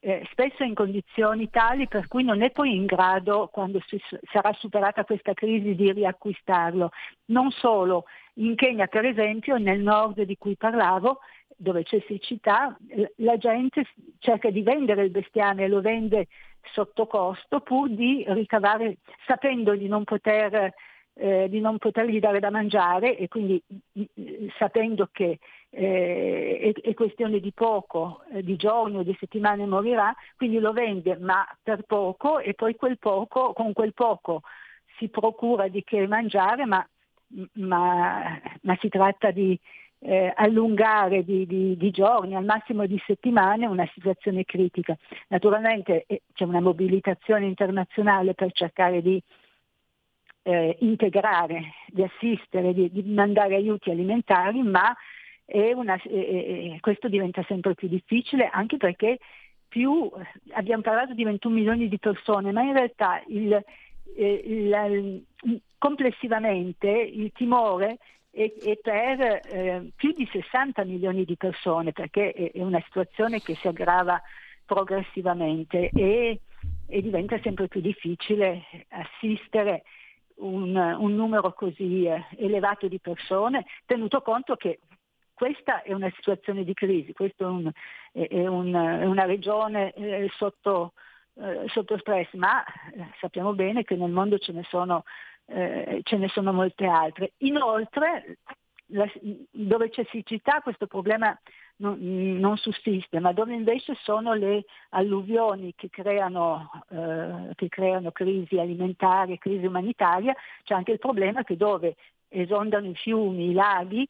eh, spesso in condizioni tali per cui non è poi in grado, quando si, sarà superata questa crisi, di riacquistarlo. Non solo, in Kenya per esempio, nel nord di cui parlavo, dove c'è siccità, la gente cerca di vendere il bestiame e lo vende sotto costo pur di ricavare, sapendo di non poter Eh, di non potergli dare da mangiare, e quindi eh, sapendo che eh, è, è questione di poco, eh, di giorni o di settimane morirà, quindi lo vende ma per poco, e poi quel poco, con quel poco si procura di che mangiare, ma, ma, ma si tratta di eh, allungare di, di, di giorni, al massimo di settimane, una situazione critica. Naturalmente eh, c'è una mobilitazione internazionale per cercare di Eh, integrare, di assistere, di, di mandare aiuti alimentari, ma è una, eh, questo diventa sempre più difficile, anche perché più abbiamo parlato di ventuno milioni di persone, ma in realtà il, eh, la, complessivamente il timore è, è per eh, più di sessanta milioni di persone, perché è, è una situazione che si aggrava progressivamente e, e diventa sempre più difficile assistere un, un numero così elevato di persone, tenuto conto che questa è una situazione di crisi, questa è, un, è, un, è una regione eh, sotto, eh, sotto stress, ma sappiamo bene che nel mondo ce ne sono, eh, ce ne sono molte altre. Inoltre, la, dove c'è siccità questo problema non, non sussiste, ma dove invece sono le alluvioni che creano, eh, che creano crisi alimentari, crisi umanitaria, c'è anche il problema che dove esondano i fiumi, i laghi,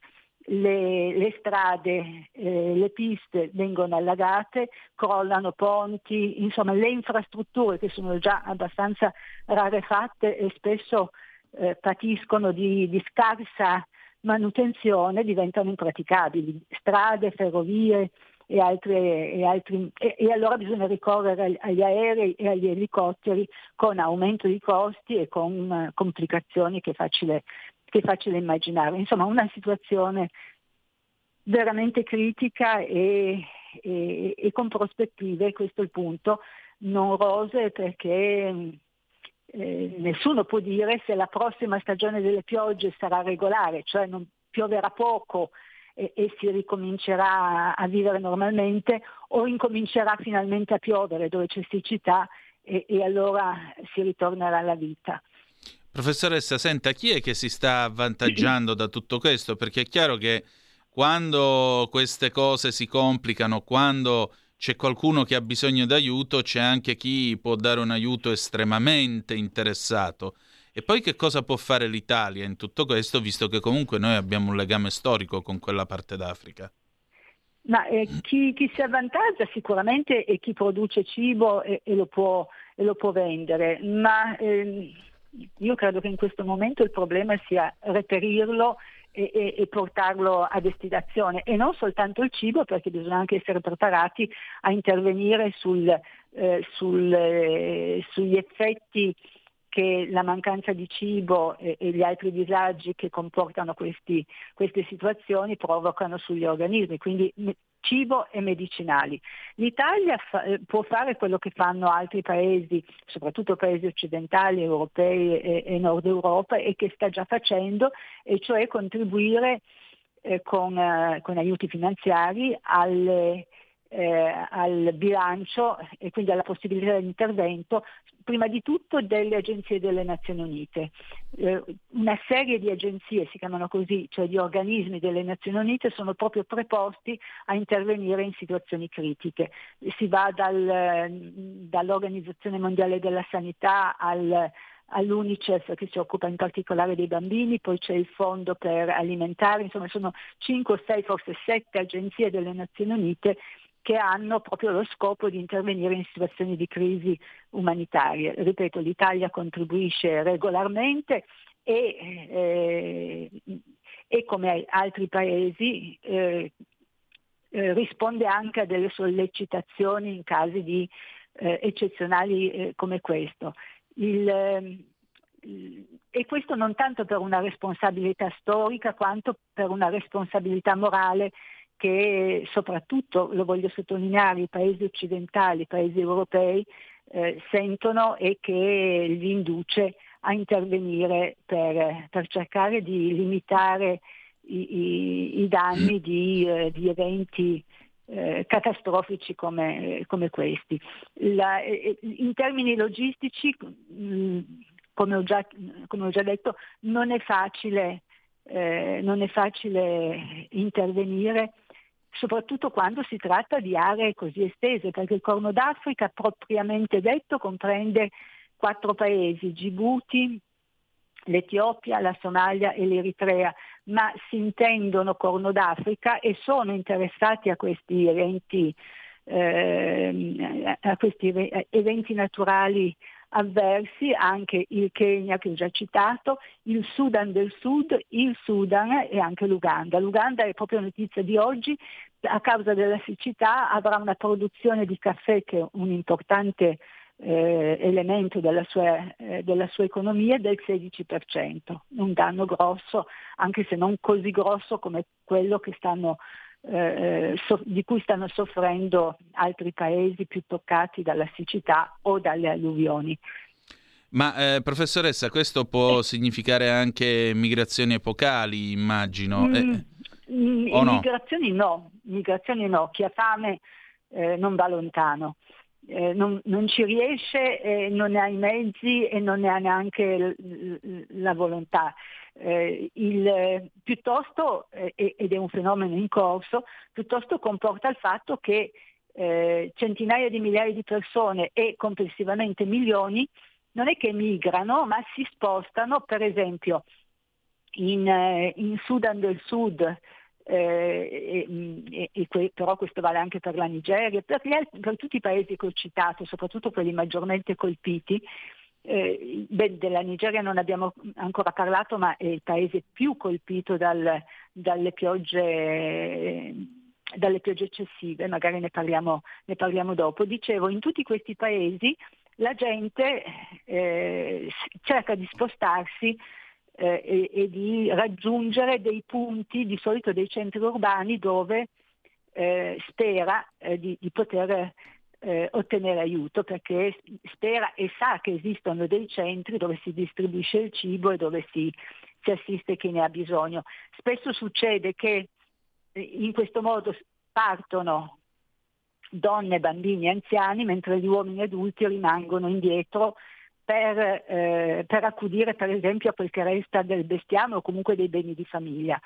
Le, le strade, eh, le piste vengono allagate, crollano ponti, insomma le infrastrutture che sono già abbastanza rarefatte e spesso eh, patiscono di, di scarsa manutenzione, diventano impraticabili, strade, ferrovie e, altre, e altri e, e allora bisogna ricorrere agli aerei e agli elicotteri, con aumento di costi e con uh, complicazioni che è facile che è facile immaginare. Insomma, una situazione veramente critica e, e, e con prospettive, questo è il punto, non rosee, perché eh, nessuno può dire se la prossima stagione delle piogge sarà regolare, cioè non pioverà poco e, e si ricomincerà a vivere normalmente, o incomincerà finalmente a piovere dove c'è siccità e, e allora si ritornerà alla vita. Professoressa, senta, chi è che si sta avvantaggiando da tutto questo? Perché è chiaro che quando queste cose si complicano, quando c'è qualcuno che ha bisogno d'aiuto, c'è anche chi può dare un aiuto estremamente interessato. E poi che cosa può fare l'Italia in tutto questo, visto che comunque noi abbiamo un legame storico con quella parte d'Africa? Ma eh, chi, chi si avvantaggia sicuramente è chi produce cibo e, e, lo, può, e lo può vendere, ma... Eh... Io credo che in questo momento il problema sia reperirlo e, e, e portarlo a destinazione, e non soltanto il cibo, perché bisogna anche essere preparati a intervenire sul, eh, sul, eh, sugli effetti che la mancanza di cibo e, e gli altri disagi che comportano questi, queste situazioni provocano sugli organismi, quindi cibo e medicinali. L'Italia fa, può fare quello che fanno altri paesi, soprattutto paesi occidentali, europei e, e nord Europa, e che sta già facendo, e cioè contribuire eh, con, eh, con aiuti finanziari alle, eh, al bilancio e quindi alla possibilità di intervento, prima di tutto delle agenzie delle Nazioni Unite. Eh, una serie di agenzie, si chiamano così, cioè di organismi delle Nazioni Unite, sono proprio preposti a intervenire in situazioni critiche. Si va dal, dall'Organizzazione Mondiale della Sanità al, all'UNICEF, che si occupa in particolare dei bambini, poi c'è il Fondo per Alimentare, insomma sono cinque o sei, forse sette agenzie delle Nazioni Unite che hanno proprio lo scopo di intervenire in situazioni di crisi umanitarie. Ripeto, l'Italia contribuisce regolarmente e, eh, e come altri paesi eh, eh, risponde anche a delle sollecitazioni in casi di eh, eccezionali eh, come questo. Il, eh, E questo non tanto per una responsabilità storica quanto per una responsabilità morale, che soprattutto, lo voglio sottolineare, i paesi occidentali, i paesi europei eh, sentono e che li induce a intervenire per, per cercare di limitare i, i, i danni di, eh, di eventi eh, catastrofici come, come questi. La, eh, in termini logistici, mh, come, ho già, come ho già detto, non è facile, eh, non è facile intervenire, soprattutto quando si tratta di aree così estese, perché il Corno d'Africa, propriamente detto, comprende quattro paesi: Gibuti, l'Etiopia, la Somalia e l'Eritrea, ma si intendono Corno d'Africa e sono interessati a questi eventi, eh, a questi eventi naturali avversi anche il Kenya, che ho già citato, il Sudan del Sud, il Sudan e anche l'Uganda. L'Uganda è proprio notizia di oggi: a causa della siccità avrà una produzione di caffè, che è un importante eh, elemento della sua, eh, della sua economia del sedici per cento, un danno grosso, anche se non così grosso come quello che stanno, eh, so, di cui stanno soffrendo altri paesi più toccati dalla siccità o dalle alluvioni. Ma eh, professoressa, questo può eh. significare anche migrazioni epocali, immagino, mm, eh, m- o no? Migrazioni no, migrazioni no, chi ha fame eh, non va lontano. Eh, non, non ci riesce, eh, non ha i mezzi e non ne ha neanche l- l- la volontà. Eh, il, eh, piuttosto, eh, ed è un fenomeno in corso, piuttosto comporta il fatto che eh, centinaia di migliaia di persone e complessivamente milioni non è che migrano, ma si spostano, per esempio in, eh, in Sudan del Sud. Eh, e, e que- però questo vale anche per la Nigeria, per, gli alt- per tutti i paesi che ho citato, soprattutto quelli maggiormente colpiti. Eh, beh, della Nigeria non abbiamo ancora parlato, ma è il paese più colpito dal, dalle piogge dalle piogge eccessive, magari ne parliamo, ne parliamo dopo. Dicevo, in tutti questi paesi la gente eh, cerca di spostarsi E, e di raggiungere dei punti, di solito dei centri urbani, dove eh, spera eh, di, di poter eh, ottenere aiuto, perché spera e sa che esistono dei centri dove si distribuisce il cibo e dove si, si assiste chi ne ha bisogno. Spesso succede che in questo modo partono donne, bambini, anziani, mentre gli uomini adulti rimangono indietro Per, eh, per accudire per esempio a quel che resta del bestiame o comunque dei beni di famiglia.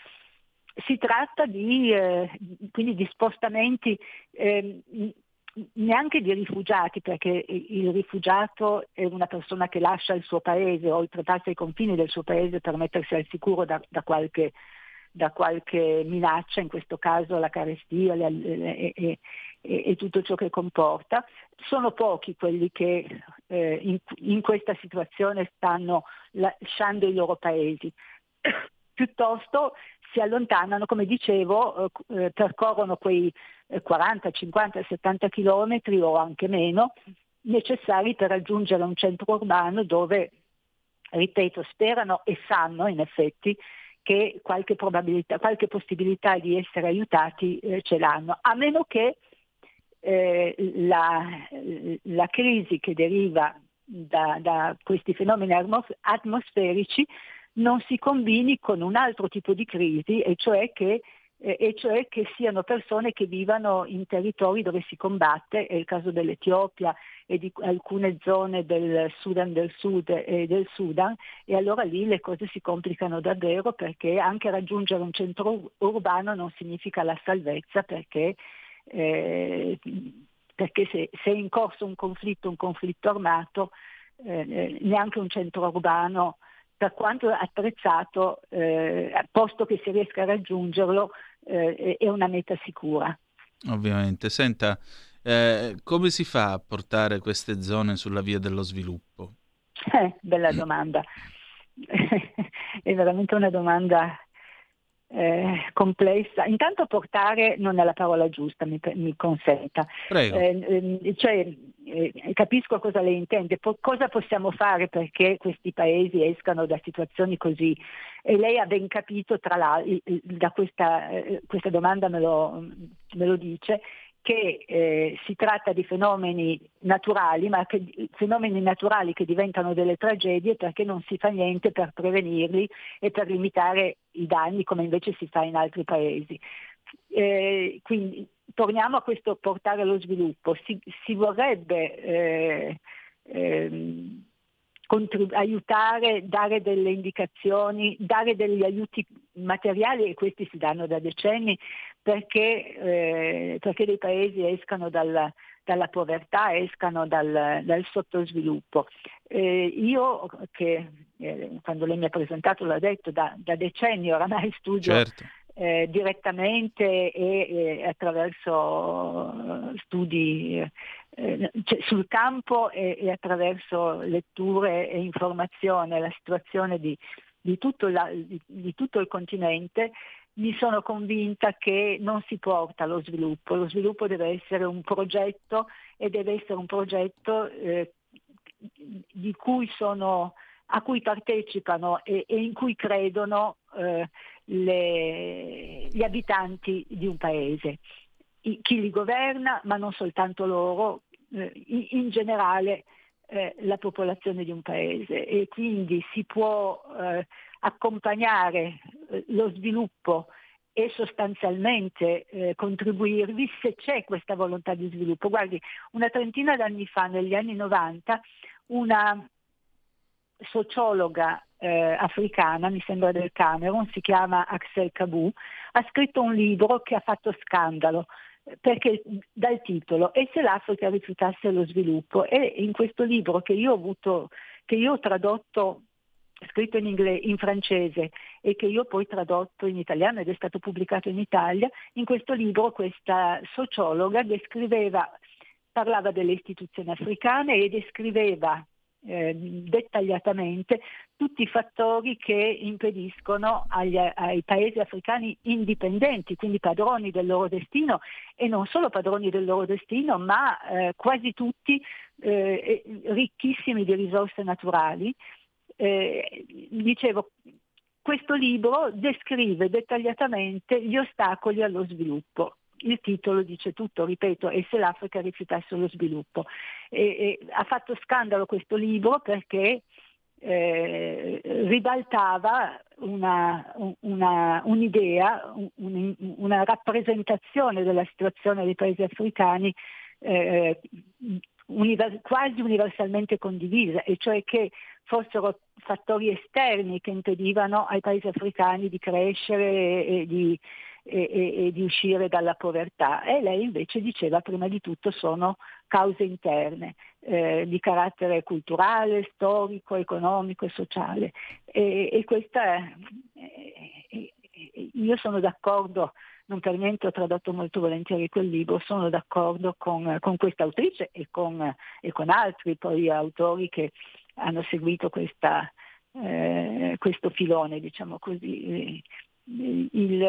Si tratta di, eh, quindi di spostamenti, eh, neanche di rifugiati, perché il rifugiato è una persona che lascia il suo paese, oltrepassa i confini del suo paese per mettersi al sicuro da, da, qualche, da qualche minaccia, in questo caso la carestia le, le, le, e tutto ciò che comporta. Sono pochi quelli che eh, in, in questa situazione stanno lasciando i loro paesi, piuttosto si allontanano, come dicevo, eh, percorrono quei quaranta, cinquanta, settanta chilometri o anche meno necessari per raggiungere un centro urbano dove, ripeto, sperano e sanno in effetti che qualche probabilità, qualche possibilità di essere aiutati eh, ce l'hanno, a meno che Eh, la, la crisi che deriva da, da questi fenomeni atmosferici non si combini con un altro tipo di crisi, e cioè che, eh, e cioè che siano persone che vivano in territori dove si combatte. È il caso dell'Etiopia e di alcune zone del Sudan del Sud e del Sudan, e allora lì le cose si complicano davvero, perché anche raggiungere un centro urbano non significa la salvezza, perché Eh, perché se, se è in corso un conflitto, un conflitto armato, eh, neanche un centro urbano, per quanto attrezzato, eh, posto che si riesca a raggiungerlo, eh, è una meta sicura. Ovviamente. Senta, eh, come si fa a portare queste zone sulla via dello sviluppo? Eh, bella domanda. È veramente una domanda Eh, complessa. Intanto portare non è la parola giusta, mi, mi consenta. Eh, eh, cioè, eh, capisco cosa lei intende. Po- cosa possiamo fare perché questi paesi escano da situazioni così? E lei ha ben capito, tra l'altro, da questa, eh, questa domanda me lo, me lo dice, che eh, si tratta di fenomeni naturali, ma che, fenomeni naturali che diventano delle tragedie perché non si fa niente per prevenirli e per limitare i danni, come invece si fa in altri paesi. Eh, quindi torniamo a questo portare allo sviluppo. Si, si vorrebbe eh, eh, contribu- aiutare, dare delle indicazioni, dare degli aiuti materiali, e questi si danno da decenni, Perché, eh, perché dei paesi escano dal, dalla povertà, escano dal, dal sottosviluppo. Eh, io, che eh, quando lei mi ha presentato l'ho detto, da, da decenni oramai studio certo. eh, direttamente e, e attraverso studi eh, cioè, sul campo e, e attraverso letture e informazione la situazione di, di, tutto, la, di, di tutto il continente, mi sono convinta che non si porta allo sviluppo. Lo sviluppo deve essere un progetto, e deve essere un progetto eh, di cui sono, a cui partecipano e, e in cui credono eh, le, gli abitanti di un paese, I, chi li governa, ma non soltanto loro, eh, in generale eh, la popolazione di un paese. E quindi si può eh, accompagnare eh, lo sviluppo e sostanzialmente eh, contribuirvi se c'è questa volontà di sviluppo. Guardi, una trentina d'anni fa, negli anni novanta, una sociologa eh, africana, mi sembra del Camerun, si chiama Axel Kabou, ha scritto un libro che ha fatto scandalo, perché dal titolo "E se l'Africa rifiutasse lo sviluppo?". E in questo libro, che io ho avuto, che io ho tradotto, scritto in inglese, in francese, e che io ho poi tradotto in italiano ed è stato pubblicato in Italia, in questo libro questa sociologa descriveva, parlava delle istituzioni africane e descriveva Eh, dettagliatamente tutti i fattori che impediscono agli, ai paesi africani indipendenti, quindi padroni del loro destino, e non solo padroni del loro destino, ma eh, quasi tutti eh, ricchissimi di risorse naturali. Eh, dicevo, questo libro descrive dettagliatamente gli ostacoli allo sviluppo. Il titolo dice tutto, ripeto, "E se l'Africa rifiutasse lo sviluppo?". E, e, ha fatto scandalo questo libro perché eh, ribaltava una, una, un'idea, un, una rappresentazione della situazione dei paesi africani eh, univers- quasi universalmente condivisa, e cioè che fossero fattori esterni che impedivano ai paesi africani di crescere e, e di E, e, e di uscire dalla povertà, e lei invece diceva prima di tutto sono cause interne eh, di carattere culturale, storico, economico e sociale, e, e questa eh, io sono d'accordo, non per niente ho tradotto molto volentieri quel libro, sono d'accordo con, con questa autrice e con, e con altri poi autori che hanno seguito questa, eh, questo filone, diciamo così. Il,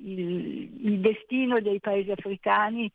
il, il destino dei paesi africani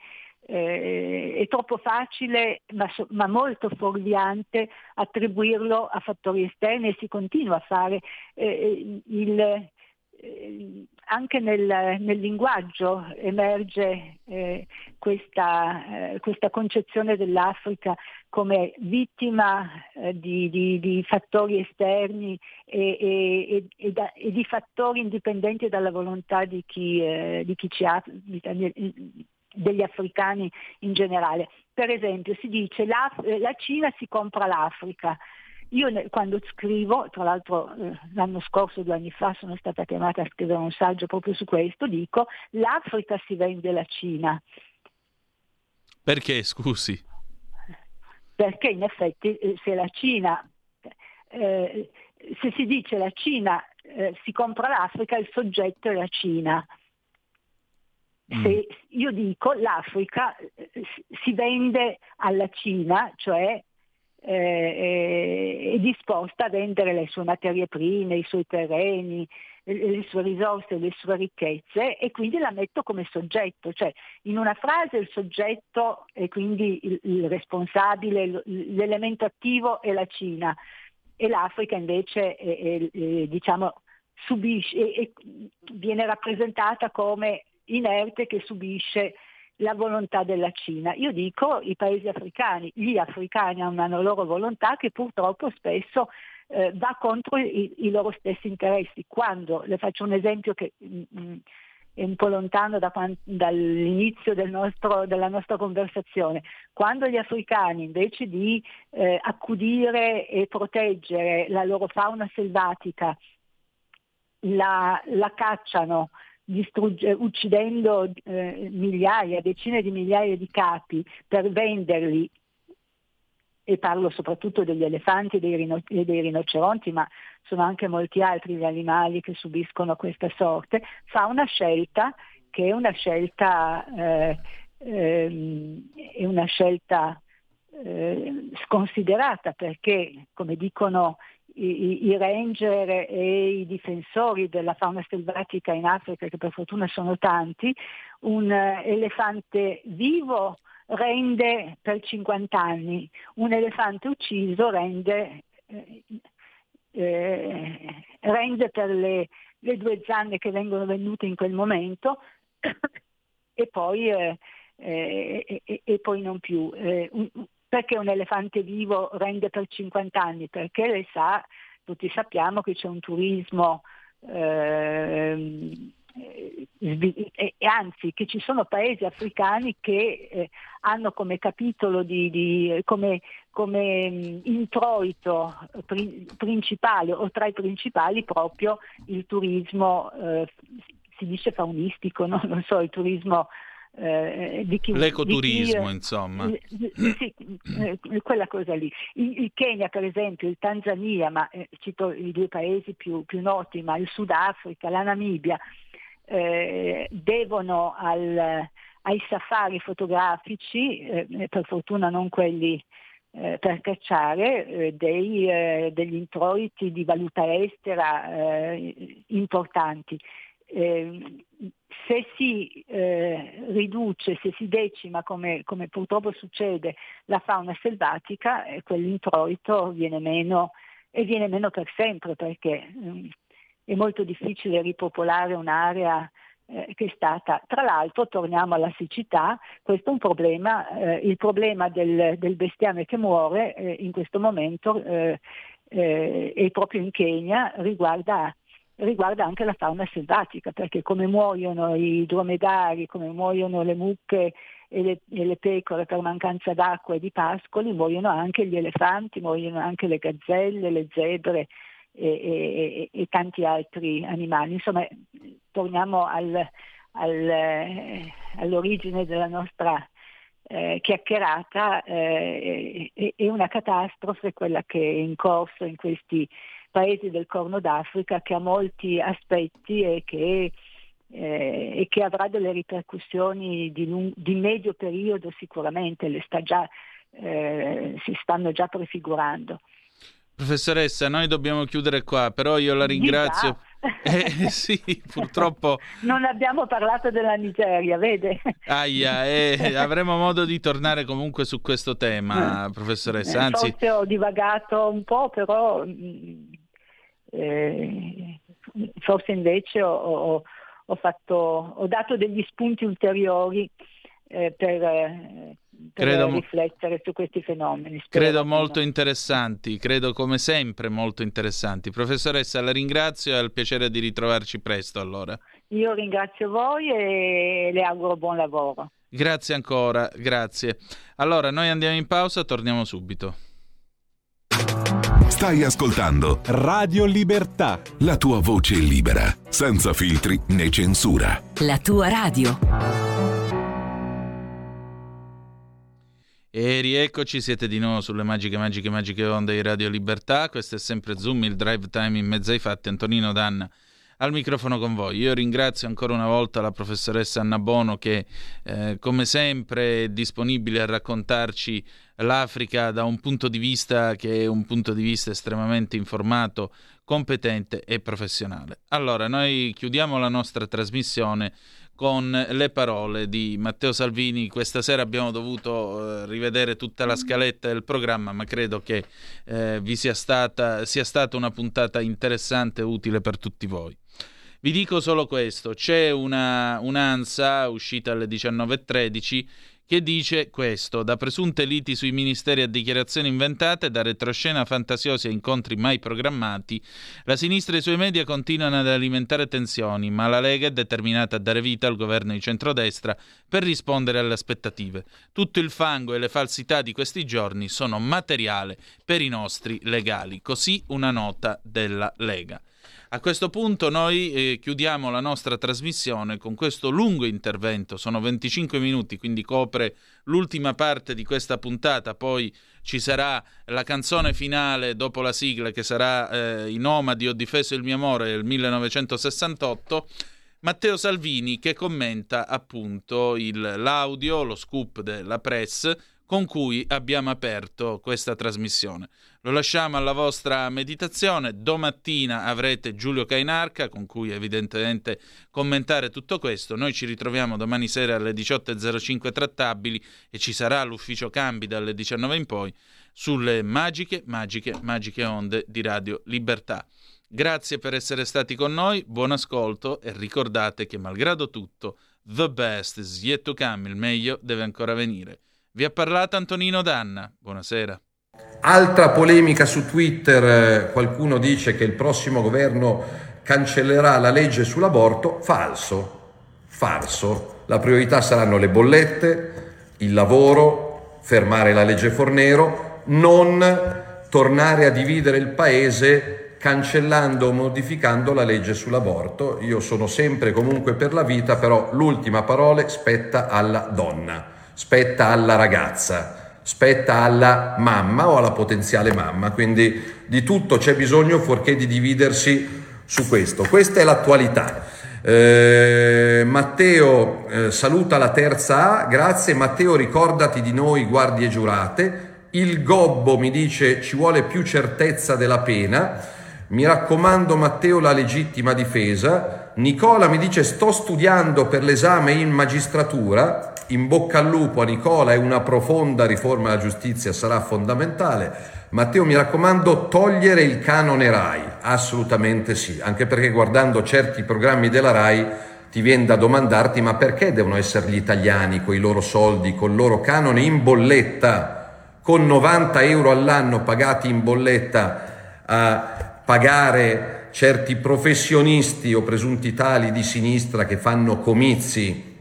eh, è troppo facile, ma, so, ma molto fuorviante attribuirlo a fattori esterni, e si continua a fare eh, il, eh, anche nel, nel linguaggio emerge eh, questa, eh, questa concezione dell'Africa come vittima eh, di, di, di fattori esterni e, e, e, da, e di fattori indipendenti dalla volontà di chi, eh, di chi ci ha, degli africani in generale. Per esempio si dice la, la Cina si compra l'Africa. Io quando scrivo, tra l'altro l'anno scorso, due anni fa, sono stata chiamata a scrivere un saggio proprio su questo, dico l'Africa si vende alla Cina. Perché, scusi? Perché in effetti se la Cina, eh, se si dice la Cina eh, si compra l'Africa, il soggetto è la Cina. Mm. Se io dico l'Africa eh, si vende alla Cina, cioè eh, è disposta a vendere le sue materie prime, i suoi terreni, le sue risorse, le sue ricchezze, e quindi la metto come soggetto, cioè in una frase il soggetto e quindi il, il responsabile, l'elemento attivo è la Cina, e l'Africa invece è, è, è, diciamo subisce e viene rappresentata come inerte che subisce la volontà della Cina. Io dico i paesi africani, gli africani hanno una loro volontà che purtroppo spesso eh, va contro i, i loro stessi interessi. Quando, le faccio un esempio che mh, è un po' lontano da, dall'inizio del nostro, della nostra conversazione, quando gli africani invece di eh, accudire e proteggere la loro fauna selvatica la, la cacciano, distrugge, uccidendo eh, migliaia, decine di migliaia di capi per venderli, e parlo soprattutto degli elefanti e dei, rino- e dei rinoceronti, ma sono anche molti altri gli animali che subiscono questa sorte, fa una scelta che è una scelta, eh, eh, è una scelta eh, sconsiderata, perché, come dicono i, i ranger e i difensori della fauna selvatica in Africa, che per fortuna sono tanti, un elefante vivo rende per cinquanta anni, un elefante ucciso rende, eh, eh, rende per le, le due zanne che vengono vendute in quel momento e poi eh, eh, e, e poi non più. Eh, un, perché un elefante vivo rende per cinquanta anni? Perché lei sa, tutti sappiamo che c'è un turismo eh, e anzi che ci sono paesi africani che eh, hanno come capitolo di, di come, come introito pri, principale o tra i principali proprio il turismo eh, si dice faunistico, no? Non so, il turismo eh, di chi, l'ecoturismo di chi, insomma sì, quella cosa lì. Il, il Kenya per esempio, il Tanzania, ma eh, cito i due paesi più, più noti, ma il Sudafrica, la Namibia Eh, devono al, ai safari fotografici, eh, per fortuna non quelli eh, per cacciare, eh, dei, eh, degli introiti di valuta estera eh, importanti. Eh, se si eh, riduce, se si decima, come, come purtroppo succede, la fauna selvatica, eh, quell'introito viene meno e viene meno per sempre, perché eh, è molto difficile ripopolare un'area eh, che è stata. Tra l'altro, torniamo alla siccità, questo è un problema, eh, il problema del, del bestiame che muore eh, in questo momento eh, eh, e proprio in Kenya riguarda, riguarda anche la fauna selvatica, perché come muoiono i dromedari, come muoiono le mucche e le, e le pecore per mancanza d'acqua e di pascoli, muoiono anche gli elefanti, muoiono anche le gazzelle, le zebre, E, e, e tanti altri animali. Insomma, torniamo al, al, eh, all'origine della nostra eh, chiacchierata. Eh, è, è una catastrofe quella che è in corso in questi paesi del Corno d'Africa, che ha molti aspetti e che, eh, e che avrà delle ripercussioni di, lung- di medio periodo sicuramente, le sta già, eh, si stanno già prefigurando. Professoressa, noi dobbiamo chiudere qua, però io la ringrazio. Eh, sì, purtroppo non abbiamo parlato della Nigeria, vede? Ahia, eh, avremo modo di tornare comunque su questo tema, professoressa. Anzi, forse ho divagato un po', però eh, forse invece ho, ho, ho fatto, ho dato degli spunti ulteriori eh, per. Eh, Per credo, riflettere su questi fenomeni. Credo molto no. interessanti, credo come sempre molto interessanti. Professoressa, la ringrazio e al piacere di ritrovarci presto allora. Io ringrazio voi e le auguro buon lavoro. Grazie ancora, grazie. Allora, noi andiamo in pausa, torniamo subito. Stai ascoltando Radio Libertà, la tua voce libera, senza filtri né censura. La tua radio. E rieccoci, siete di nuovo sulle magiche, magiche, magiche onde di Radio Libertà. Questo è sempre Zoom, il drive time in mezzo ai fatti. Antonino Danna al microfono con voi. Io ringrazio ancora una volta la professoressa Anna Bono che, eh, come sempre, è disponibile a raccontarci l'Africa da un punto di vista che è un punto di vista estremamente informato, competente e professionale. Allora, noi chiudiamo la nostra trasmissione con le parole di Matteo Salvini. Questa sera abbiamo dovuto eh, rivedere tutta la scaletta del programma, ma credo che eh, vi sia stata, sia stata una puntata interessante e utile per tutti voi. Vi dico solo questo: c'è una, un'ANSA uscita alle diciannove e tredici che dice questo: da presunte liti sui ministeri a dichiarazioni inventate, da retroscena fantasiosi a incontri mai programmati, la sinistra e i suoi media continuano ad alimentare tensioni, ma la Lega è determinata a dare vita al governo di centrodestra per rispondere alle aspettative. Tutto il fango e le falsità di questi giorni sono materiale per i nostri legali. Così una nota della Lega. A questo punto noi eh, chiudiamo la nostra trasmissione con questo lungo intervento, sono venticinque minuti, quindi copre l'ultima parte di questa puntata, poi ci sarà la canzone finale dopo la sigla che sarà eh, I Nomadi, Ho difeso il mio amore del millenovecentosessantotto, Matteo Salvini che commenta appunto il, l'audio, lo scoop della Press, con cui abbiamo aperto questa trasmissione. Lo lasciamo alla vostra meditazione. Domattina avrete Giulio Cainarca, con cui evidentemente commentare tutto questo. Noi ci ritroviamo domani sera alle diciotto e zero cinque trattabili e ci sarà l'ufficio Cambi dalle diciannove in poi sulle magiche, magiche, magiche onde di Radio Libertà. Grazie per essere stati con noi, buon ascolto e ricordate che malgrado tutto, the best is yet to come, il meglio deve ancora venire. Vi ha parlato Antonino Danna, buonasera. Altra polemica su Twitter, qualcuno dice che il prossimo governo cancellerà la legge sull'aborto, falso, falso. La priorità saranno le bollette, il lavoro, fermare la legge Fornero, non tornare a dividere il paese cancellando o modificando la legge sull'aborto. Io sono sempre comunque per la vita, però l'ultima parola spetta alla donna, spetta alla ragazza, spetta alla mamma o alla potenziale mamma, quindi di tutto c'è bisogno fuorché di dividersi su questo. Questa è l'attualità. Eh, Matteo eh, saluta la terza A, grazie Matteo, ricordati di noi guardie giurate. Il Gobbo mi dice ci vuole più certezza della pena. Mi raccomando Matteo la legittima difesa. Nicola mi dice sto studiando per l'esame in magistratura, in bocca al lupo a Nicola e una profonda riforma della giustizia sarà fondamentale. Matteo mi raccomando togliere il canone Rai, assolutamente sì, anche perché guardando certi programmi della Rai ti viene da domandarti ma perché devono essere gli italiani coi loro soldi, col loro canone in bolletta, con novanta euro all'anno pagati in bolletta a pagare certi professionisti o presunti tali di sinistra che fanno comizi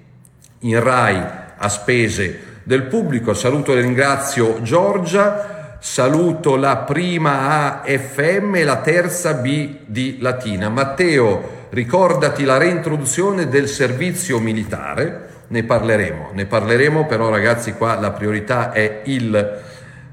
in Rai a spese del pubblico. Saluto e ringrazio Giorgia, saluto la prima A F M e la terza B di Latina. Matteo, ricordati la reintroduzione del servizio militare, ne parleremo, ne parleremo però ragazzi qua la priorità è il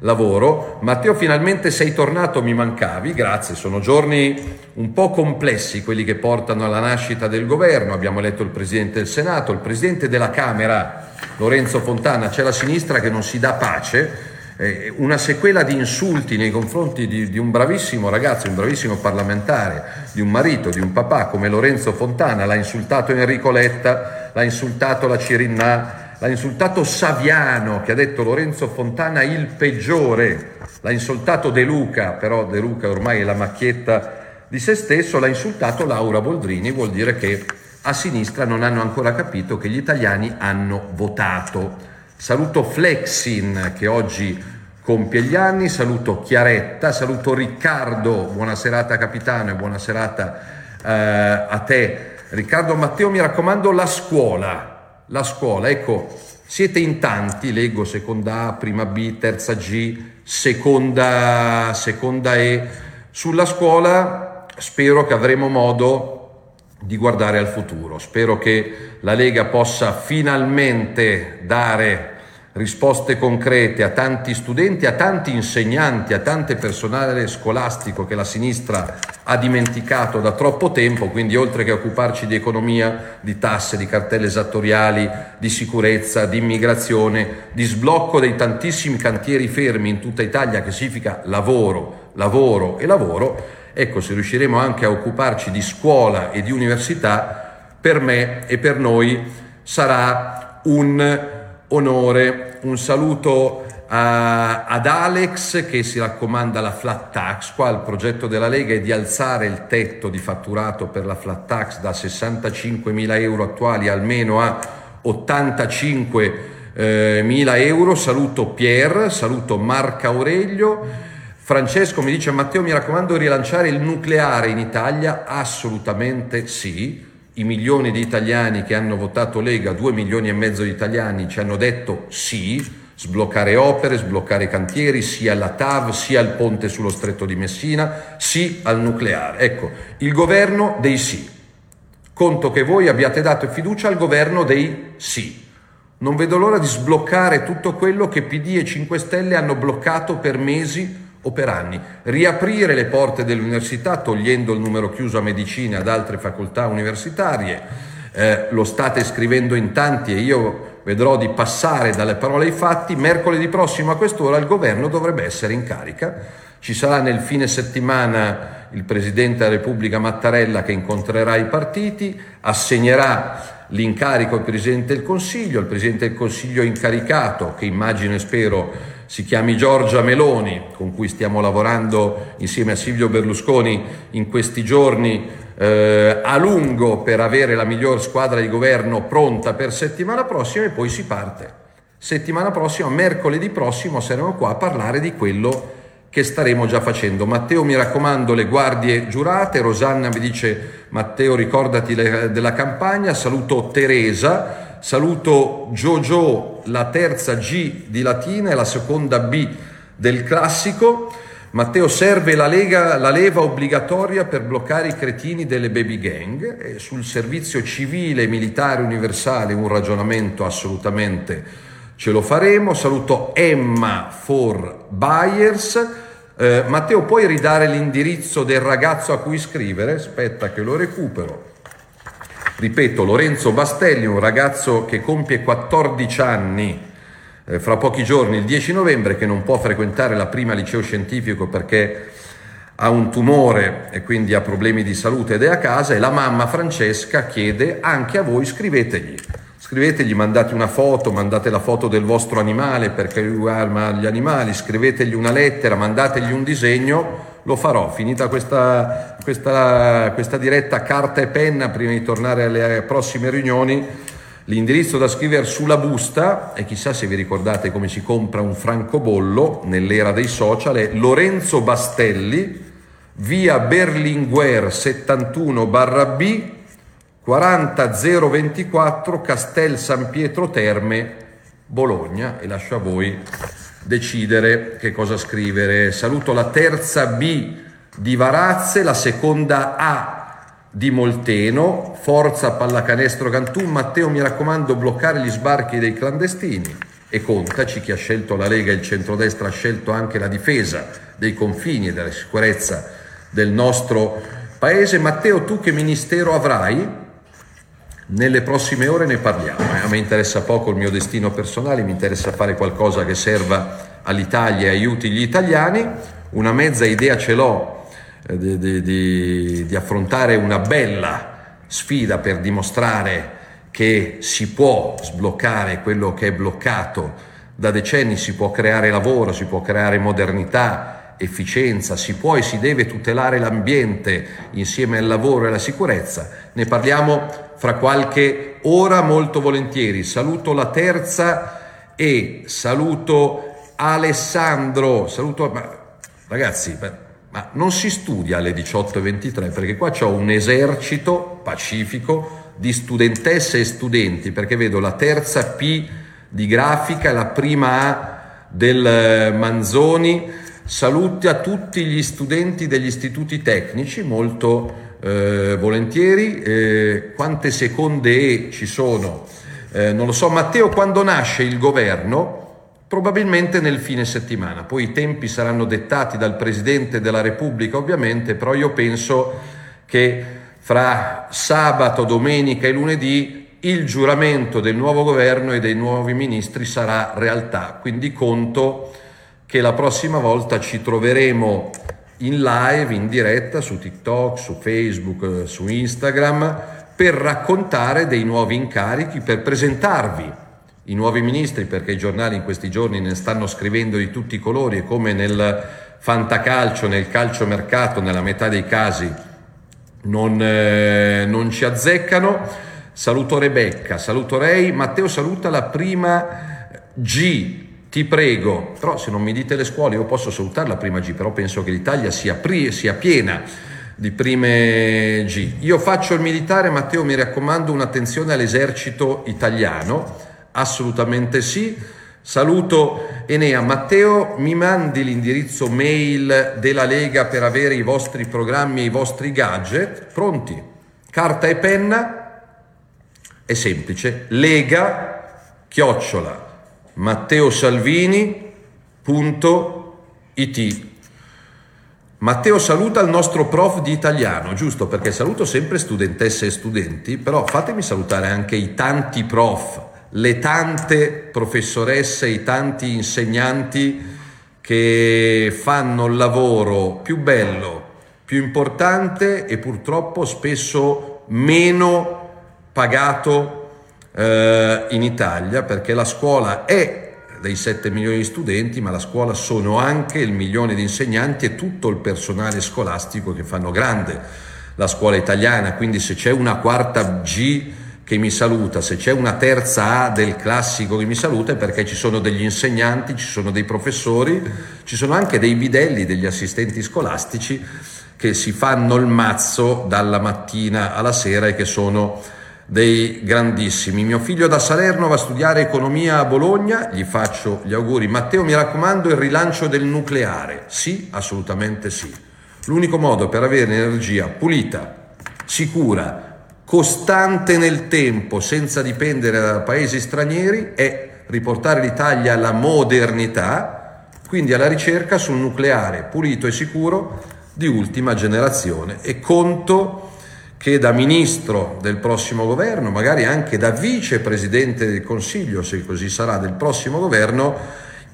lavoro. Matteo finalmente sei tornato, mi mancavi, grazie, sono giorni un po' complessi quelli che portano alla nascita del governo, abbiamo eletto il Presidente del Senato, il Presidente della Camera Lorenzo Fontana, c'è la sinistra che non si dà pace, eh, una sequela di insulti nei confronti di, di un bravissimo ragazzo, un bravissimo parlamentare, di un marito, di un papà come Lorenzo Fontana, l'ha insultato Enrico Letta, l'ha insultato la Cirinnà, l'ha insultato Saviano che ha detto Lorenzo Fontana il peggiore, l'ha insultato De Luca, però De Luca ormai è la macchietta di se stesso, l'ha insultato Laura Boldrini, vuol dire che a sinistra non hanno ancora capito che gli italiani hanno votato. Saluto Flexin che oggi compie gli anni, saluto Chiaretta, saluto Riccardo, buona serata capitano e buona serata eh, a te Riccardo. Matteo mi raccomando la scuola. La scuola, ecco, siete in tanti, leggo seconda A, prima B, terza G, seconda, seconda E. Sulla scuola spero che avremo modo di guardare al futuro, spero che la Lega possa finalmente dare risposte concrete a tanti studenti, a tanti insegnanti, a tante personale scolastico che la sinistra ha dimenticato da troppo tempo, quindi oltre che occuparci di economia, di tasse, di cartelle esattoriali, di sicurezza, di immigrazione, di sblocco dei tantissimi cantieri fermi in tutta Italia che significa lavoro, lavoro e lavoro, ecco se riusciremo anche a occuparci di scuola e di università, per me e per noi sarà un onore. Un saluto a, ad Alex che si raccomanda la flat tax, qua il progetto della Lega è di alzare il tetto di fatturato per la flat tax da sessantacinquemila euro attuali almeno a ottantacinquemila euro, saluto Pier, saluto Marco Aurelio. Francesco mi dice Matteo mi raccomando rilanciare il nucleare in Italia, assolutamente sì. I milioni di italiani che hanno votato Lega, due milioni e mezzo di italiani ci hanno detto sì, sbloccare opere, sbloccare cantieri, sì alla T A V, sì al ponte sullo stretto di Messina, sì al nucleare. Ecco, il governo dei sì. Conto che voi abbiate dato fiducia al governo dei sì. Non vedo l'ora di sbloccare tutto quello che P D e cinque Stelle hanno bloccato per mesi o per anni, riaprire le porte dell'università togliendo il numero chiuso a medicina e ad altre facoltà universitarie, eh, lo state scrivendo in tanti e io vedrò di passare dalle parole ai fatti. Mercoledì prossimo a quest'ora il governo dovrebbe essere in carica. Ci sarà nel fine settimana il Presidente della Repubblica Mattarella che incontrerà i partiti, assegnerà l'incarico al Presidente del Consiglio, il Presidente del Consiglio incaricato, che immagino e spero si chiami Giorgia Meloni, con cui stiamo lavorando insieme a Silvio Berlusconi in questi giorni eh, a lungo per avere la miglior squadra di governo pronta per settimana prossima, e poi si parte. Settimana prossima, mercoledì prossimo, saremo qua a parlare di quello che staremo già facendo. Matteo, mi raccomando, le guardie giurate. Rosanna mi dice: Matteo, ricordati le, della campagna. Saluto Teresa, saluto Jojo, la terza G di Latina e la seconda B del classico. Matteo, serve la, lega, la leva obbligatoria per bloccare i cretini delle baby gang. E sul servizio civile e militare universale un ragionamento assolutamente ce lo faremo. Saluto Emma for Buyers. Eh, Matteo, puoi ridare l'indirizzo del ragazzo a cui scrivere? Aspetta che lo recupero. Ripeto, Lorenzo Bastelli, un ragazzo che compie quattordici anni eh, fra pochi giorni, il dieci novembre, che non può frequentare la prima liceo scientifico perché ha un tumore e quindi ha problemi di salute ed è a casa, e la mamma Francesca chiede anche a voi, scrivetegli. Scrivetegli, mandate una foto, mandate la foto del vostro animale perché lui ama gli animali, scrivetegli una lettera, mandategli un disegno, lo farò. Finita questa, questa, questa diretta, carta e penna prima di tornare alle prossime riunioni, l'indirizzo da scrivere sulla busta, e chissà se vi ricordate come si compra un francobollo nell'era dei social, è Lorenzo Bastelli, via Berlinguer settantuno B, quaranta zero ventiquattro Castel San Pietro Terme, Bologna, e lascio a voi decidere che cosa scrivere. Saluto la terza B di Varazze, la seconda A di Molteno. Forza Pallacanestro Cantù. Matteo, mi raccomando, bloccare gli sbarchi dei clandestini e contaci. Chi ha scelto la Lega e il centrodestra ha scelto anche la difesa dei confini e della sicurezza del nostro paese. Matteo, tu che ministero avrai? Nelle prossime ore ne parliamo, eh? A me interessa poco il mio destino personale, mi interessa fare qualcosa che serva all'Italia e aiuti gli italiani. Una mezza idea ce l'ho eh, di, di, di, di affrontare una bella sfida per dimostrare che si può sbloccare quello che è bloccato da decenni, si può creare lavoro, si può creare modernità, efficienza, si può e si deve tutelare l'ambiente insieme al lavoro e alla sicurezza. Ne parliamo fra qualche ora molto volentieri. Saluto la terza e saluto Alessandro. Saluto, ma, ragazzi, ma, ma non si studia alle diciotto e ventitré, perché qua c'ho un esercito pacifico di studentesse e studenti, perché vedo la terza P di grafica, la prima A del Manzoni. Saluti a tutti gli studenti degli istituti tecnici, molto Eh, volentieri. Eh, quante seconde E ci sono? Eh, non lo so. Matteo, quando nasce il governo? Probabilmente nel fine settimana, poi i tempi saranno dettati dal Presidente della Repubblica ovviamente, però io penso che fra sabato, domenica e lunedì il giuramento del nuovo governo e dei nuovi ministri sarà realtà, quindi conto che la prossima volta ci troveremo in live, in diretta, su TikTok, su Facebook, su Instagram, per raccontare dei nuovi incarichi, per presentarvi i nuovi ministri, perché i giornali in questi giorni ne stanno scrivendo di tutti i colori, e come nel fantacalcio, nel calciomercato, nella metà dei casi non, eh, non ci azzeccano. Saluto Rebecca, saluto Rei. Matteo, saluta la prima G, ti prego. Però se non mi dite le scuole io posso salutare la prima G, però penso che l'Italia sia, pri- sia piena di prime G. Io faccio il militare, Matteo, mi raccomando, un'attenzione all'esercito italiano, assolutamente sì. Saluto Enea. Matteo, mi mandi l'indirizzo mail della Lega per avere i vostri programmi e i vostri gadget? Pronti? Carta e penna? È semplice, Lega chiocciola matteo salvini punto it. Matteo, saluta il nostro prof di italiano, giusto? Perché saluto sempre studentesse e studenti, però fatemi salutare anche i tanti prof le tante professoresse, i tanti insegnanti che fanno il lavoro più bello, più importante e purtroppo spesso meno pagato eh, in Italia, perché la scuola è dei sette milioni di studenti, ma la scuola sono anche il milione di insegnanti e tutto il personale scolastico che fanno grande la scuola italiana. Quindi se c'è una quarta G che mi saluta, se c'è una terza A del classico che mi saluta, è perché ci sono degli insegnanti, ci sono dei professori, ci sono anche dei bidelli, degli assistenti scolastici che si fanno il mazzo dalla mattina alla sera e che sono dei grandissimi. Mio figlio da Salerno va a studiare economia a Bologna, gli faccio gli auguri. Matteo, mi raccomando, il rilancio del nucleare. Sì, assolutamente sì. L'unico modo per avere energia pulita, sicura, costante nel tempo, senza dipendere da paesi stranieri, è riportare l'Italia alla modernità, quindi alla ricerca sul nucleare pulito e sicuro di ultima generazione. E conto che da ministro del prossimo governo, magari anche da vicepresidente del Consiglio, se così sarà, del prossimo governo,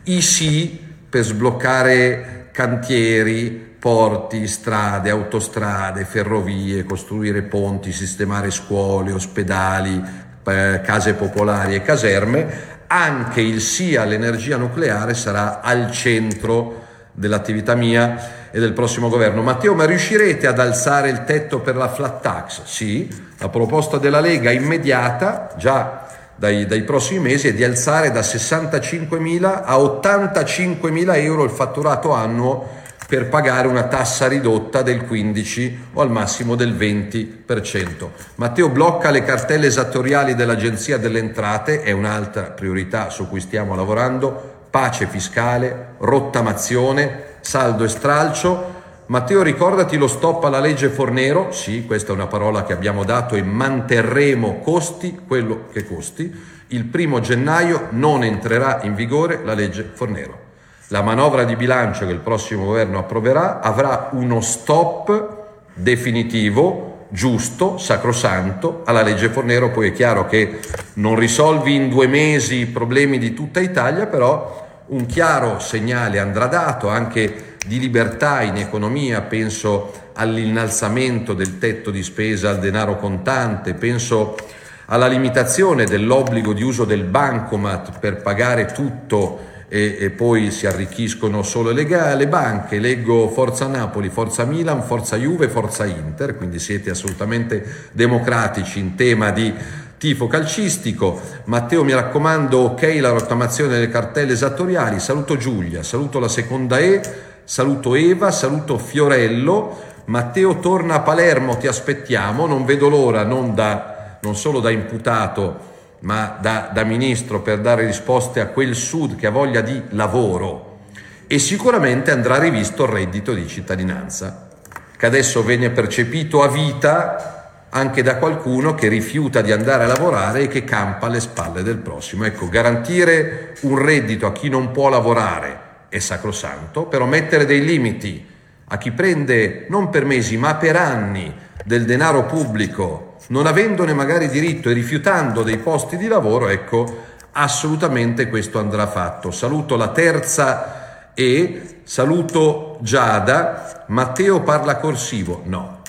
i sì per sbloccare cantieri, porti, strade, autostrade, ferrovie, costruire ponti, sistemare scuole, ospedali, eh, case popolari e caserme. Anche il sì all'energia nucleare sarà al centro dell'attività mia e del prossimo governo. Matteo, ma riuscirete ad alzare il tetto per la flat tax? Sì, la proposta della Lega immediata, già dai, dai prossimi mesi, è di alzare da sessantacinquemila a ottantacinquemila euro il fatturato annuo per pagare una tassa ridotta del quindici o al massimo del venti per cento. Matteo, blocca le cartelle esattoriali dell'Agenzia delle Entrate, è un'altra priorità su cui stiamo lavorando. Pace fiscale, rottamazione, saldo e stralcio. Matteo, ricordati lo stop alla legge Fornero. Sì, questa è una parola che abbiamo dato e manterremo, costi quello che costi. Il primo gennaio non entrerà in vigore la legge Fornero. La manovra di bilancio che il prossimo governo approverà avrà uno stop definitivo, giusto, sacrosanto, alla legge Fornero. Poi è chiaro che non risolvi in due mesi i problemi di tutta Italia, però un chiaro segnale andrà dato anche di libertà in economia. Penso all'innalzamento del tetto di spesa al denaro contante, penso alla limitazione dell'obbligo di uso del bancomat per pagare tutto E, e poi si arricchiscono solo le, le banche. Leggo Forza Napoli, Forza Milan, Forza Juve, Forza Inter, quindi siete assolutamente democratici in tema di tifo calcistico. Matteo, mi raccomando, ok la rottamazione delle cartelle esattoriali. Saluto Giulia, saluto la seconda E, saluto Eva, saluto Fiorello. Matteo, torna a Palermo, ti aspettiamo, non vedo l'ora, non, da, non solo da imputato ma da, da ministro, per dare risposte a quel Sud che ha voglia di lavoro. E sicuramente andrà rivisto il reddito di cittadinanza, che adesso viene percepito a vita anche da qualcuno che rifiuta di andare a lavorare e che campa alle spalle del prossimo. Ecco, garantire un reddito a chi non può lavorare è sacrosanto, però mettere dei limiti a chi prende, non per mesi, ma per anni, del denaro pubblico, non avendone magari diritto e rifiutando dei posti di lavoro, ecco, assolutamente questo andrà fatto. Saluto la terza E, saluto Giada. Matteo, parla corsivo? No,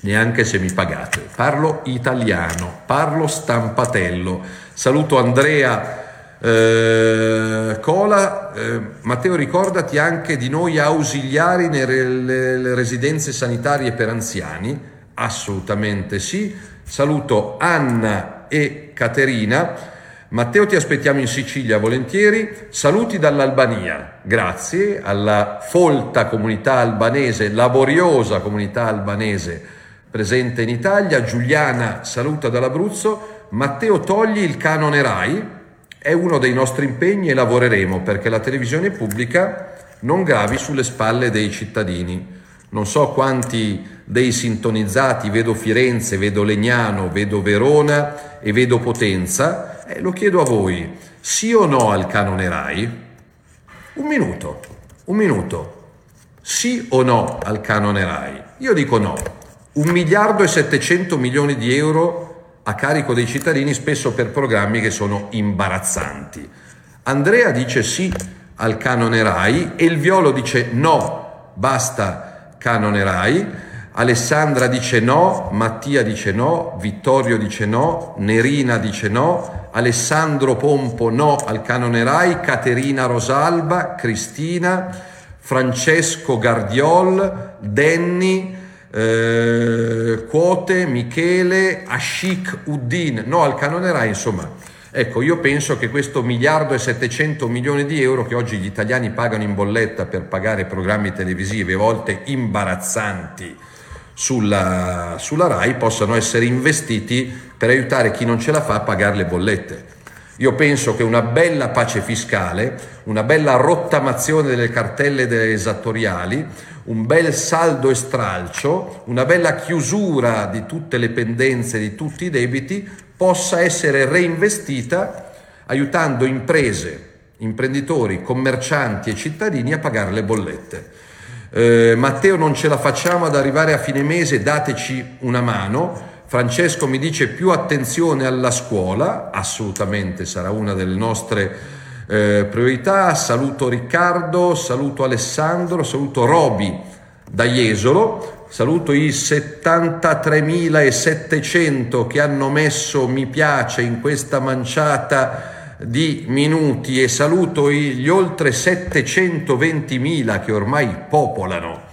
neanche se mi pagate. Parlo italiano, parlo stampatello. Saluto Andrea eh, Cola. Eh, Matteo, ricordati anche di noi ausiliari nelle residenze sanitarie per anziani. Assolutamente sì. Saluto Anna e Caterina. Matteo, ti aspettiamo in Sicilia volentieri. Saluti dall'Albania. Grazie alla folta comunità albanese, laboriosa comunità albanese presente in Italia. Giuliana saluta dall'Abruzzo. Matteo, togli il canone Rai. È uno dei nostri impegni e lavoreremo perché la televisione pubblica non gravi sulle spalle dei cittadini. Non so quanti dei sintonizzati, vedo Firenze, vedo Legnano, vedo Verona e vedo Potenza. Eh, lo chiedo a voi, sì o no al canone Rai? Un minuto, un minuto. Sì o no al canone Rai? Io dico no. Un miliardo e settecento milioni di euro a carico dei cittadini, spesso per programmi che sono imbarazzanti. Andrea dice sì al canone Rai, Elviolo dice no, basta canone Rai, Alessandra dice no, Mattia dice no, Vittorio dice no, Nerina dice no, Alessandro Pompo no al canone Rai, Caterina Rosalba, Cristina, Francesco Gardiol, Denny, Eh, Quote, Michele, Ashik Uddin, no al canone Rai. Insomma, ecco, io penso che questo miliardo e settecento milioni di euro che oggi gli italiani pagano in bolletta per pagare programmi televisivi a volte imbarazzanti sulla, sulla Rai possano essere investiti per aiutare chi non ce la fa a pagare le bollette. Io penso che una bella pace fiscale, una bella rottamazione delle cartelle delle esattoriali, un bel saldo e stralcio, una bella chiusura di tutte le pendenze, di tutti i debiti, possa essere reinvestita aiutando imprese, imprenditori, commercianti e cittadini a pagare le bollette. Eh, Matteo, non ce la facciamo ad arrivare a fine mese, dateci una mano. Francesco mi dice più attenzione alla scuola, assolutamente sarà una delle nostre eh, priorità. Saluto Riccardo, saluto Alessandro, saluto Roby da Jesolo, saluto i settantatremilasettecento che hanno messo mi piace in questa manciata di minuti e saluto gli oltre settecentoventimila che ormai popolano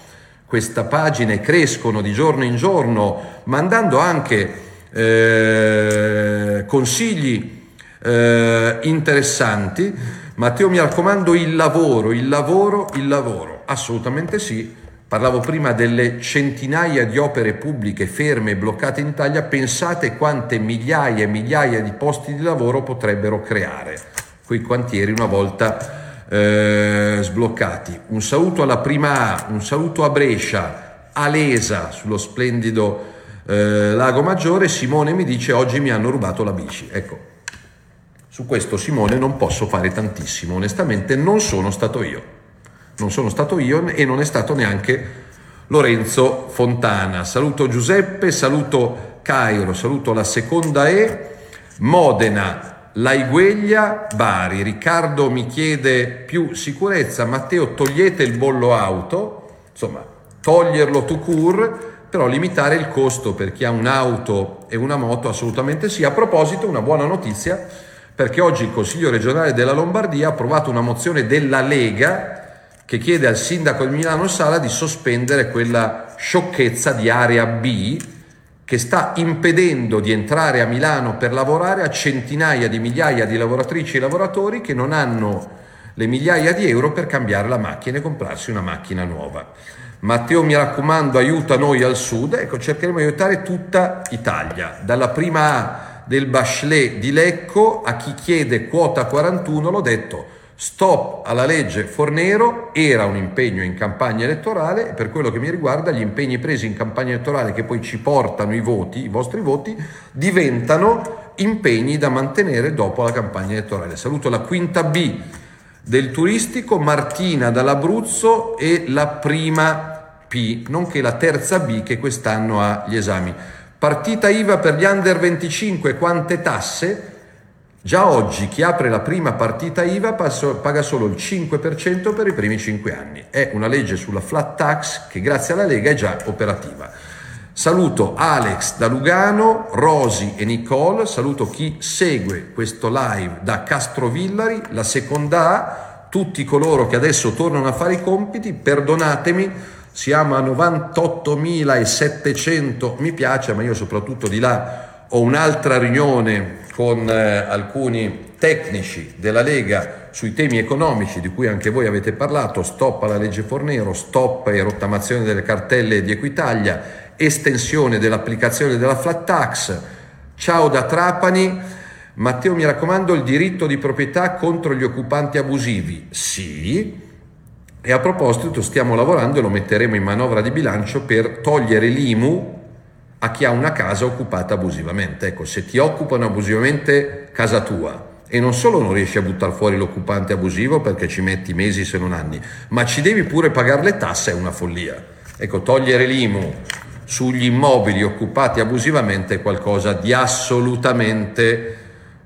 questa pagina e crescono di giorno in giorno, mandando anche eh, consigli eh, interessanti. Matteo, mi raccomando, il lavoro, il lavoro, il lavoro. Assolutamente sì. Parlavo prima delle centinaia di opere pubbliche ferme e bloccate in Italia. Pensate quante migliaia e migliaia di posti di lavoro potrebbero creare quei cantieri una volta Eh, sbloccati. Un saluto alla prima A, un saluto a Brescia, a Lesa sullo splendido eh, Lago Maggiore. Simone mi dice oggi mi hanno rubato la bici. Ecco, su questo Simone non posso fare tantissimo, onestamente non sono stato io, non sono stato io e non è stato neanche Lorenzo Fontana. Saluto Giuseppe, saluto Cairo, saluto la seconda E, Modena, La Igueglia, Bari. Riccardo mi chiede più sicurezza. Matteo, togliete il bollo auto, insomma toglierlo tout court, però limitare il costo per chi ha un'auto e una moto, assolutamente sì. A proposito, una buona notizia, perché oggi il Consiglio regionale della Lombardia ha approvato una mozione della Lega che chiede al sindaco di Milano Sala di sospendere quella sciocchezza di area B che sta impedendo di entrare a Milano per lavorare a centinaia di migliaia di lavoratrici e lavoratori che non hanno le migliaia di euro per cambiare la macchina e comprarsi una macchina nuova. Matteo, mi raccomando, aiuta noi al sud. Ecco, cercheremo di aiutare tutta Italia, dalla prima A del Bachelet di Lecco a chi chiede quota quarantuno, l'ho detto, stop alla legge Fornero, era un impegno in campagna elettorale e per quello che mi riguarda gli impegni presi in campagna elettorale, che poi ci portano i voti, i vostri voti, diventano impegni da mantenere dopo la campagna elettorale. Saluto la quinta B del turistico, Martina dall'Abruzzo e la prima P, nonché la terza B che quest'anno ha gli esami. Partita I V A per gli under venticinque, quante tasse? Già oggi chi apre la prima partita I V A paga solo il cinque per cento per i primi cinque anni. È una legge sulla flat tax che grazie alla Lega è già operativa. Saluto Alex da Lugano, Rosi e Nicole, saluto chi segue questo live da Castrovillari, la seconda A, tutti coloro che adesso tornano a fare i compiti, perdonatemi, siamo a novantottomilasettecento mi piace, ma io soprattutto di là ho un'altra riunione con eh, alcuni tecnici della Lega sui temi economici di cui anche voi avete parlato, stop alla legge Fornero, stop e rottamazione delle cartelle di Equitalia, estensione dell'applicazione della flat tax. Ciao da Trapani. Matteo, mi raccomando, il diritto di proprietà contro gli occupanti abusivi. Sì, e a proposito stiamo lavorando e lo metteremo in manovra di bilancio per togliere l'I M U a chi ha una casa occupata abusivamente. Ecco, se ti occupano abusivamente casa tua e non solo non riesci a buttare fuori l'occupante abusivo perché ci metti mesi se non anni, ma ci devi pure pagare le tasse, è una follia. Ecco, togliere l'I M U sugli immobili occupati abusivamente è qualcosa di assolutamente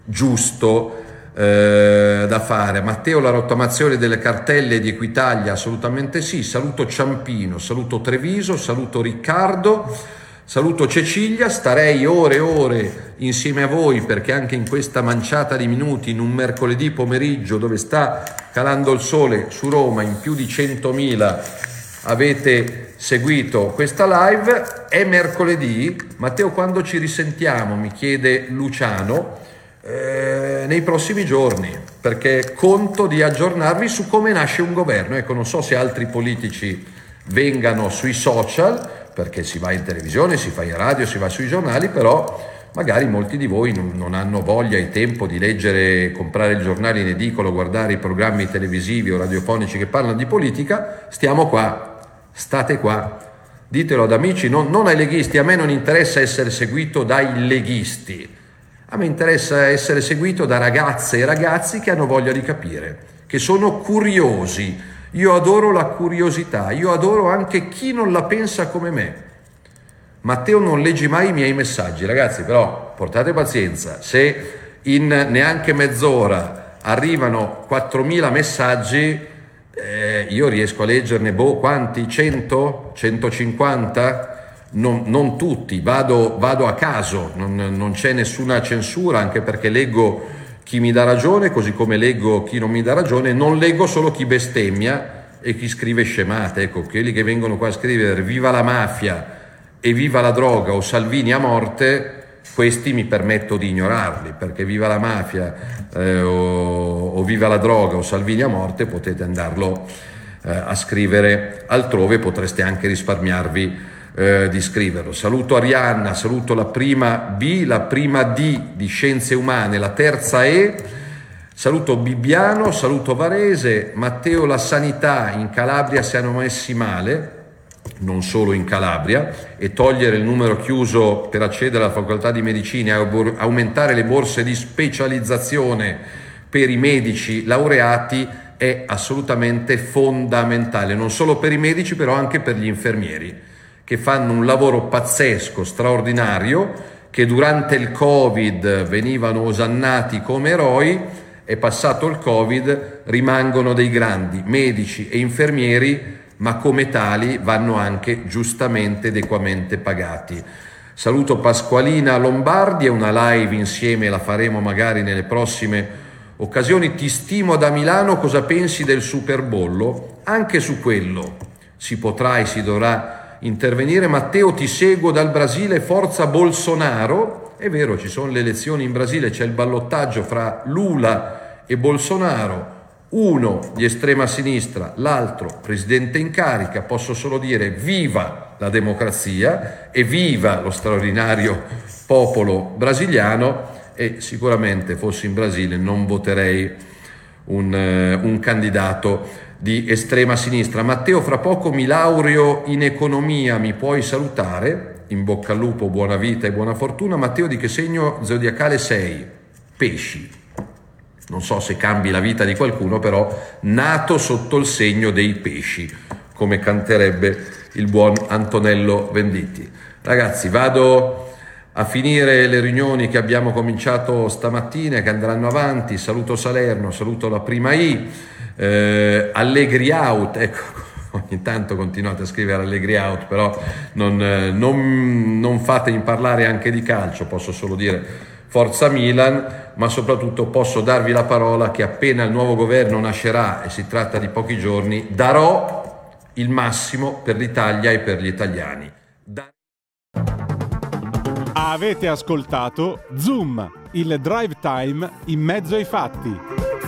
giusto eh, da fare. Matteo, la rottamazione delle cartelle di Equitalia, assolutamente sì. Saluto Ciampino, saluto Treviso, saluto Riccardo. Saluto Cecilia, starei ore e ore insieme a voi perché anche in questa manciata di minuti, in un mercoledì pomeriggio dove sta calando il sole su Roma in più di centomila avete seguito questa live. È mercoledì, Matteo quando ci risentiamo? Mi chiede Luciano. Eh, nei prossimi giorni, perché conto di aggiornarvi su come nasce un governo. Ecco, non so se altri politici vengano sui social, perché si va in televisione, si fa in radio, si va sui giornali, però magari molti di voi non, non hanno voglia e tempo di leggere, comprare il giornale in edicola, guardare i programmi televisivi o radiofonici che parlano di politica. Stiamo qua, state qua, ditelo ad amici, non, non ai leghisti. A me non interessa essere seguito dai leghisti, a me interessa essere seguito da ragazze e ragazzi che hanno voglia di capire, che sono curiosi. Io adoro la curiosità, io adoro anche chi non la pensa come me. Matteo, non leggi mai i miei messaggi, ragazzi, però portate pazienza. Se in neanche mezz'ora arrivano quattromila messaggi, eh, io riesco a leggerne boh quanti? cento? centocinquanta? Non, non tutti, vado, vado a caso, non, non c'è nessuna censura, anche perché leggo chi mi dà ragione, così come leggo chi non mi dà ragione. Non leggo solo chi bestemmia e chi scrive scemate. Ecco, quelli che vengono qua a scrivere viva la mafia e viva la droga o Salvini a morte, questi mi permetto di ignorarli, perché viva la mafia eh, o, o viva la droga o Salvini a morte potete andarlo eh, a scrivere altrove, potreste anche risparmiarvi Eh, di scriverlo. Saluto Arianna, saluto la prima B, la prima D di Scienze Umane, la terza E, saluto Bibbiano, saluto Varese. Matteo, la sanità in Calabria si hanno messi male, non solo in Calabria, e togliere il numero chiuso per accedere alla facoltà di medicina e aumentare le borse di specializzazione per i medici laureati è assolutamente fondamentale, non solo per i medici, però anche per gli infermieri, che fanno un lavoro pazzesco, straordinario, che durante il Covid venivano osannati come eroi, e passato il Covid rimangono dei grandi medici e infermieri, ma come tali vanno anche giustamente ed equamente pagati. Saluto Pasqualina Lombardi, è una live insieme, la faremo magari nelle prossime occasioni. Ti stimo da Milano, cosa pensi del superbollo? Anche su quello si potrà e si dovrà intervenire. Matteo, ti seguo dal Brasile, forza Bolsonaro. È vero, ci sono le elezioni in Brasile, c'è il ballottaggio fra Lula e Bolsonaro, uno di estrema sinistra, l'altro presidente in carica. Posso solo dire viva la democrazia e viva lo straordinario popolo brasiliano, e sicuramente fossi in Brasile non voterei un, un candidato di estrema sinistra. Matteo, fra poco mi laureo in economia, mi puoi salutare? In bocca al lupo, buona vita e buona fortuna. Matteo, di che segno zodiacale sei? Pesci. Non so se cambi la vita di qualcuno, però nato sotto il segno dei pesci, come canterebbe il buon Antonello Venditti. Ragazzi, vado a finire le riunioni che abbiamo cominciato stamattina, che andranno avanti. Saluto Salerno, saluto la prima I. Eh, Allegri out, ecco, ogni tanto continuate a scrivere Allegri out, però non, non, non fate imparlare anche di calcio. Posso solo dire forza Milan, ma soprattutto posso darvi la parola che appena il nuovo governo nascerà, e si tratta di pochi giorni, darò il massimo per l'Italia e per gli italiani. Da- Avete ascoltato Zoom, il drive time in mezzo ai fatti.